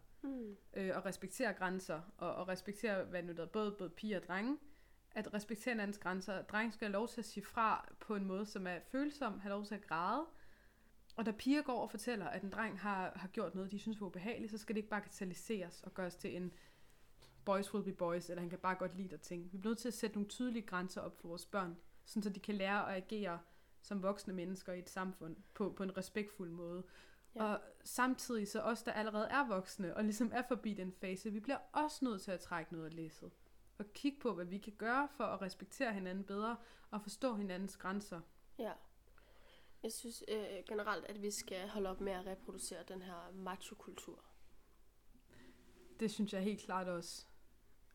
og respektere grænser, og respektere, hvad nu der både piger og drenge, at respektere hinandens grænser. Drenge skal have lov til at sige fra på en måde, som er følsom, have lov til at græde. Og da piger går og fortæller, at en dreng har gjort noget, de synes var ubehageligt, så skal det ikke bare kataliseres og gøres til en boys will be boys, eller han kan bare godt lide at tænke. Vi bliver nødt til at sætte nogle tydelige grænser op for vores børn, sådan så de kan lære at agere som voksne mennesker i et samfund på en respektfuld måde. Ja. Og samtidig så os, der allerede er voksne og ligesom er forbi den fase, vi bliver også nødt til at trække noget af læsset og kigge på, hvad vi kan gøre for at respektere hinanden bedre og forstå hinandens grænser. Ja. Jeg synes generelt, at vi skal holde op med at reproducere den her macho-kultur. Det synes jeg helt klart også,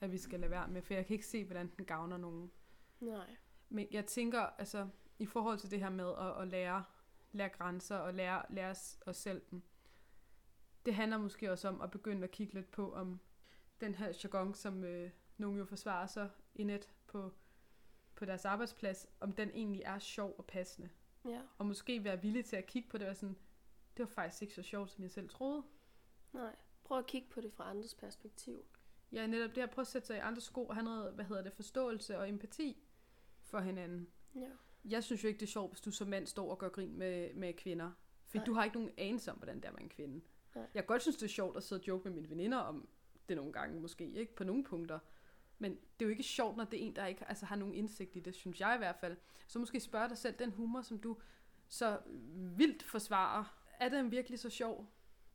at vi skal lade være med, for jeg kan ikke se, hvordan den gavner nogen. Nej. Men jeg tænker, altså i forhold til det her med at lære grænser og lære os selv dem, det handler måske også om at begynde at kigge lidt på, om den her jargon, som nogen jo forsvarer sig indet på deres arbejdsplads, om den egentlig er sjov og passende. Ja. Og måske være villig til at kigge på det og sådan, det var faktisk ikke så sjovt, som jeg selv troede. Nej, prøv at kigge på det fra andres perspektiv. Ja, netop det her, prøv at sætte sig i andres sko og have noget, forståelse og empati for hinanden. Ja. Jeg synes jo ikke, det er sjovt, hvis du som mand står og gør grin med kvinder. For du har ikke nogen anelse om, hvordan det er med en kvinde. Nej. Jeg godt synes, det er sjovt at sidde og joke med mine veninder om det nogle gange, måske ikke på nogle punkter. Men det er jo ikke sjovt, når det er en, der ikke har nogen indsigt i det, synes jeg i hvert fald. Så måske spørge dig selv, den humor, som du så vildt forsvarer, er den virkelig så sjov?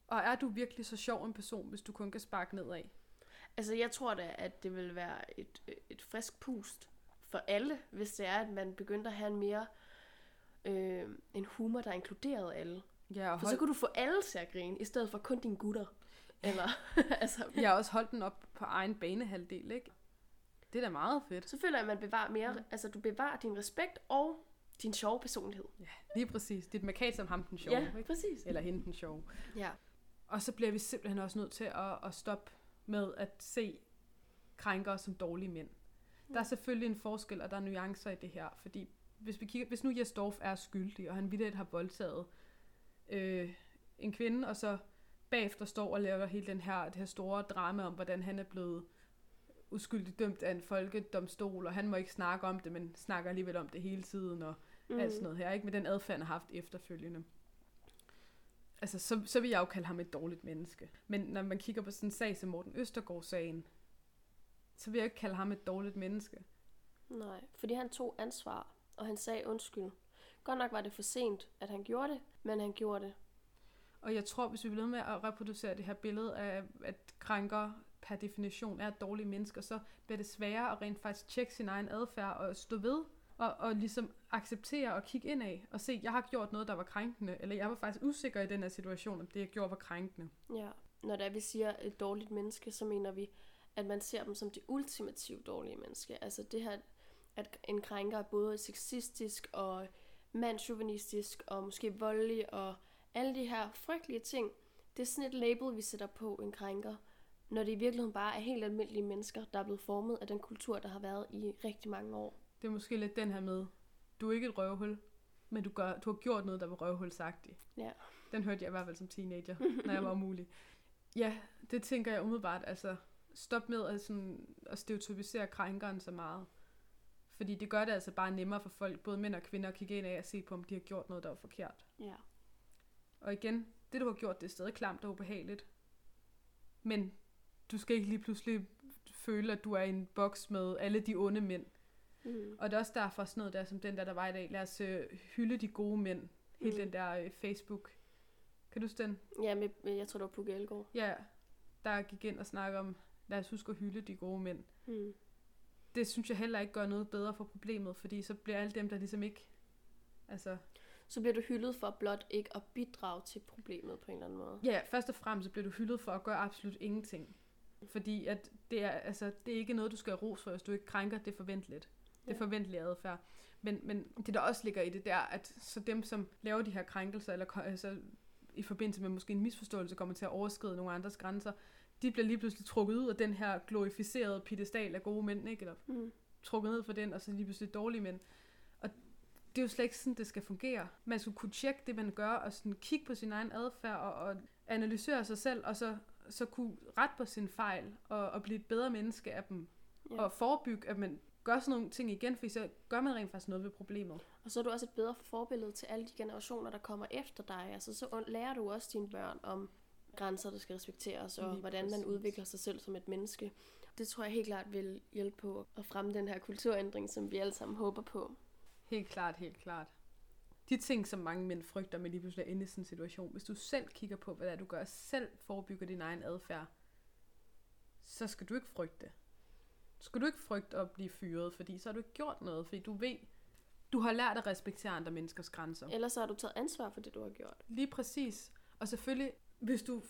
Og er du virkelig så sjov en person, hvis du kun kan sparke nedad? Altså jeg tror da, at det vil være et frisk pust for alle, hvis det er, at man begynder at have en mere en humor, der inkluderede alle. Ja, og for så kunne du få alle til at grine, i stedet for kun dine gutter. Eller, altså. Jeg har også holdt den op på egen banehalvdel, ikke? Det er da meget fedt. Så føler jeg, at man bevarer mere, altså du bevarer din respekt og din sjove personlighed. Ja, lige præcis. Det er et markat som ham, den sjove. Ja, ikke? Præcis. Eller hende, den sjove. Ja. Og så bliver vi simpelthen også nødt til at stoppe med at se krænkere som dårlige mænd. Ja. Der er selvfølgelig en forskel, og der er nuancer i det her, fordi hvis nu Jes Dorph er skyldig, og han vitterligt har voldtaget en kvinde, og så bagefter står og laver hele det her store drama om, hvordan han er blevet uskyldigt dømt af en folkedomstol, og han må ikke snakke om det, men snakker alligevel om det hele tiden, og alt sådan noget her, ikke? Med den adfærd, han har haft efterfølgende. Altså, så vil jeg jo kalde ham et dårligt menneske. Men når man kigger på sådan en sag som Morten Østergaard-sagen, så vil jeg ikke kalde ham et dårligt menneske. Nej, fordi han tog ansvar, og han sagde undskyld. Godt nok var det for sent, at han gjorde det, men han gjorde det. Og jeg tror, hvis vi bliver med at reproducere det her billede af, at krænker per definition er et dårligt menneske, så bliver det sværere at rent faktisk tjekke sin egen adfærd og stå ved og ligesom acceptere og kigge ind af og se, jeg har gjort noget, der var krænkende, eller jeg var faktisk usikker i den her situation, om det, jeg gjorde, var krænkende. Ja, når der vi siger et dårligt menneske, så mener vi, at man ser dem som det ultimativt dårlige menneske. Altså det her, at en krænker er både sexistisk og mandsjuvenistisk og måske voldelig og alle de her frygtelige ting, det er sådan et label, vi sætter på en krænker, når det i virkeligheden bare er helt almindelige mennesker, der er blevet formet af den kultur, der har været i rigtig mange år. Det er måske lidt den her med, du er ikke et røvhul, men du har gjort noget, der var røvhulsagtigt. Ja. Den hørte jeg i hvert fald som teenager, når jeg var umulig. Ja, det tænker jeg umiddelbart. Altså, stop med at stereotypisere krænkeren så meget. Fordi det gør det altså bare nemmere for folk, både mænd og kvinder, at kigge ind af og se på, om de har gjort noget, der var forkert. Ja. Og igen, det du har gjort, det er stadig klamt og ubehageligt. Men du skal ikke lige pludselig føle, at du er i en boks med alle de onde mænd. Mm. Og det er også derfor sådan noget der, som den der var i dag. Lad os hylde de gode mænd. Hele den der Facebook. Kan du huske den? Ja, men jeg tror, det var Puk Elgård. Ja, der gik ind og snakkede om, lad os huske at hylde de gode mænd. Mm. Det synes jeg heller ikke gør noget bedre for problemet, fordi så bliver alle dem, der ligesom ikke... Altså... Så bliver du hyldet for blot ikke at bidrage til problemet på en eller anden måde. Ja, først og fremmest så bliver du hyldet for at gøre absolut ingenting. Fordi at det er ikke noget, du skal have ros for, hvis du ikke krænker det forventeligt. Det er forventelig adfærd. Men det, der også ligger i det der, at så dem, som laver de her krænkelser, eller altså, i forbindelse med måske en misforståelse, kommer til at overskride nogle andres grænser, de bliver lige pludselig trukket ud af den her glorificerede piedestal af gode mænd, ikke? Eller trukket ned for den, og så lige pludselig dårlige mænd. Og det er jo slet ikke sådan, det skal fungere. Man skulle kunne tjekke det, man gør, og sådan kigge på sin egen adfærd, og analysere sig selv, og så kunne rette på sine fejl, og blive et bedre menneske af dem, og forebygge, at man gør sådan nogle ting igen, for så gør man rent faktisk noget ved problemet. Og så er du også et bedre forbillede til alle de generationer, der kommer efter dig. Altså, så lærer du også dine børn om grænser, der skal respekteres, og hvordan man udvikler sig selv som et menneske. Det tror jeg helt klart vil hjælpe på at fremme den her kulturændring, som vi alle sammen håber på. Helt klart, helt klart. De ting, som mange mænd frygter med lige pludselig er inde i sådan en situation, hvis du selv kigger på, hvad det er, du gør, selv forebygger din egen adfærd, så skal du ikke frygte det. Skal du ikke frygte at blive fyret, fordi så har du ikke gjort noget, fordi du ved, du har lært at respektere andre menneskers grænser. Ellers så har du taget ansvar for det, du har gjort. Lige præcis. Og selvfølgelig, hvis du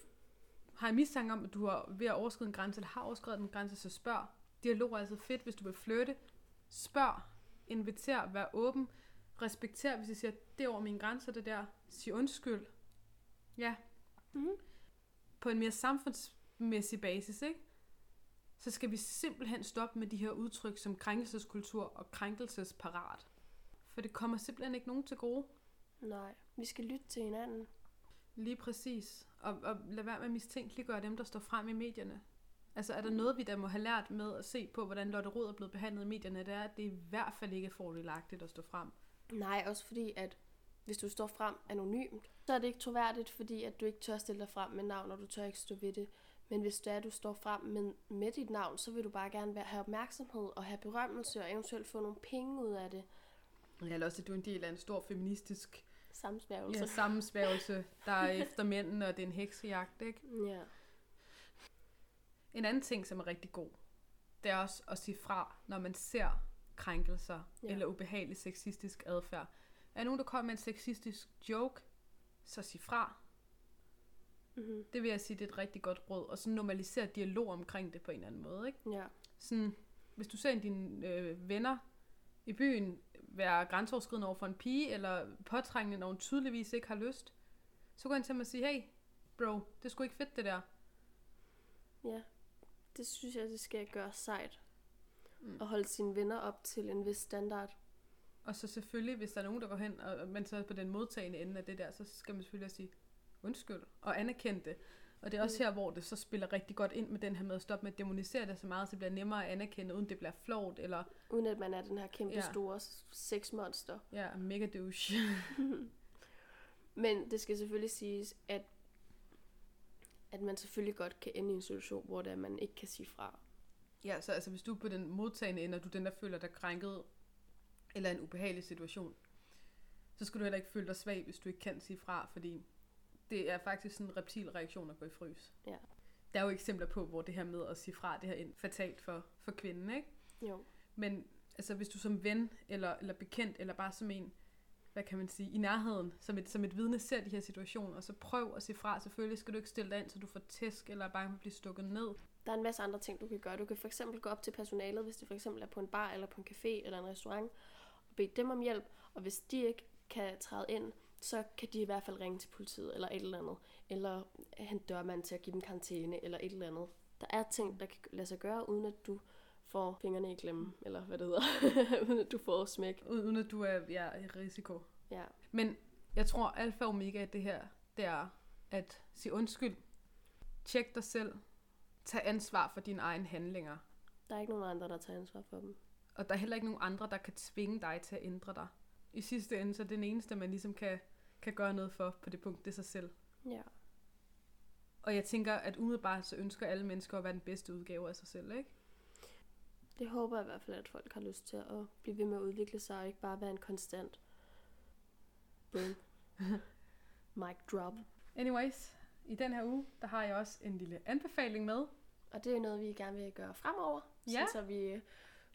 har en mistanke om, at du er ved at overskride en grænse, eller har overskredet en grænse, så spørg. Dialog er altså fedt, hvis du vil flirte. Spørg. Inviter. Vær åben. Respekter, hvis jeg siger, det er over mine grænser, det der. Sig undskyld. Ja. Mm-hmm. På en mere samfundsmæssig basis, ikke? Så skal vi simpelthen stoppe med de her udtryk som krænkelseskultur og krænkelsesparat. For det kommer simpelthen ikke nogen til gode. Nej, vi skal lytte til hinanden. Lige præcis. Og lad være med at mistænkeliggøre dem, der står frem i medierne. Altså er der noget, vi der må have lært med at se på, hvordan Lotte Rod er blevet behandlet i medierne, det er, at det i hvert fald ikke er fordelagtigt at stå frem. Nej, også fordi, at hvis du står frem anonymt, så er det ikke troværdigt, fordi at du ikke tør stille dig frem med navn, og du tør ikke stå ved det. Men hvis det er, at du står frem med dit navn, så vil du bare gerne have opmærksomhed og have berømmelse og eventuelt få nogle penge ud af det. Eller også, at du er en del af en stor feministisk sammensværgelse, der er efter mændene, og det er en heksejagt, ikke? Ja. En anden ting, som er rigtig god, det er også at sige fra, når man ser krænkelser eller ubehagelig sexistisk adfærd. Er nogen, der kommer med en sexistisk joke, så sig fra. Mm-hmm. Det vil jeg sige, det er et rigtig godt råd. Og så normalisere dialog omkring det på en eller anden måde, ikke? Ja. Sådan, hvis du ser en dine venner i byen være grænseoverskridende over for en pige, eller påtrængende, når hun tydeligvis ikke har lyst, så går han til mig og siger, hey, bro, det skulle ikke fedt, det der. Ja, det synes jeg, det skal gøre sejt. Og holde sine venner op til en vis standard. Og så selvfølgelig, hvis der er nogen, der går hen, og man så er på den modtagende ende af det der, så skal man selvfølgelig sige undskyld og anerkende det. Og det er også her, hvor det så spiller rigtig godt ind med den her med at stoppe med at demonisere det så meget, så det bliver nemmere at anerkende, uden det bliver flovt, eller uden at man er den her kæmpe store sexmonster. Ja, mega douche. Men det skal selvfølgelig siges, at man selvfølgelig godt kan ende i en situation, hvor det er, man ikke kan sige fra. Ja, så altså, hvis du er på den modtagende ende, og du den, der føler dig krænket, eller en ubehagelig situation, så skal du heller ikke føle dig svag, hvis du ikke kan sige fra, fordi det er faktisk sådan en reptilreaktion at gå i frys. Ja. Der er jo eksempler på, hvor det her med at sige fra, det her er fatalt for kvinden, ikke? Jo. Men altså, hvis du som ven, eller bekendt, eller bare som en, hvad kan man sige, i nærheden, som et vidne ser de her situationer, så prøv at sige fra. Selvfølgelig skal du ikke stille dig ind, så du får tæsk, eller bare kan blive stukket ned. Der er en masse andre ting, du kan gøre. Du kan for eksempel gå op til personalet, hvis det for eksempel er på en bar, eller på en café, eller en restaurant, og bede dem om hjælp, og hvis de ikke kan træde ind, så kan de i hvert fald ringe til politiet, eller et eller andet, eller hente dørmanden til at give dem karantæne, eller et eller andet. Der er ting, der kan lade sig gøre, uden at du får fingrene i klemme, eller hvad det hedder, uden at du får smæk. Uden at du er i risiko. Ja. Men jeg tror, alfa og omega i det her, det er at sige undskyld, tjek dig selv, tag ansvar for dine egne handlinger. Der er ikke nogen andre, der tager ansvar for dem. Og der er heller ikke nogen andre, der kan tvinge dig til at ændre dig. I sidste ende, så er det den eneste, man ligesom kan gøre noget for på det punkt, det er sig selv. Ja. Og jeg tænker, at umiddelbart så ønsker alle mennesker at være den bedste udgave af sig selv, ikke? Det håber jeg i hvert fald, at folk har lyst til at blive ved med at udvikle sig, og ikke bare være en konstant. Boom. Mic drop. Anyways, i den her uge, der har jeg også en lille anbefaling med. Og det er noget, vi gerne vil gøre fremover, så vi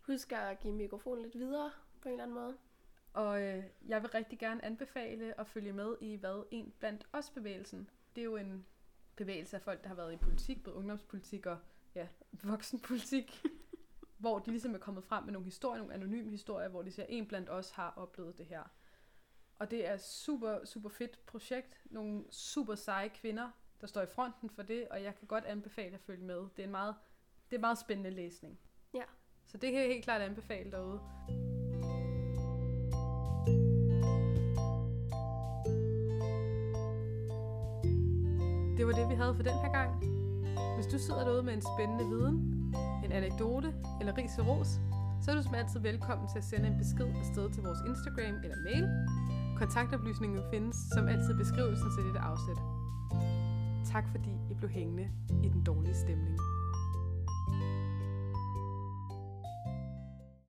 husker at give mikrofonen lidt videre på en eller anden måde. Og jeg vil rigtig gerne anbefale at følge med i, hvad En blandt os bevægelsen. Det er jo en bevægelse af folk, der har været i politik, både ungdomspolitik og voksenpolitik, hvor de ligesom er kommet frem med nogle historier, nogle anonyme historier, hvor de siger, En blandt os har oplevet det her. Og det er super, super fedt projekt. Nogle super seje kvinder, der står i fronten for det, og jeg kan godt anbefale at følge med. Det er meget spændende læsning. Ja. Så det kan jeg helt klart anbefale derude. Det var det, vi havde for den her gang. Hvis du sidder derude med en spændende viden, en anekdote eller ris og ros, så er du som altid velkommen til at sende en besked afsted til vores Instagram eller mail. Kontaktoplysningen findes som altid i beskrivelsen til dette afsnit. Tak fordi I blev hængende i den dårlige stemning.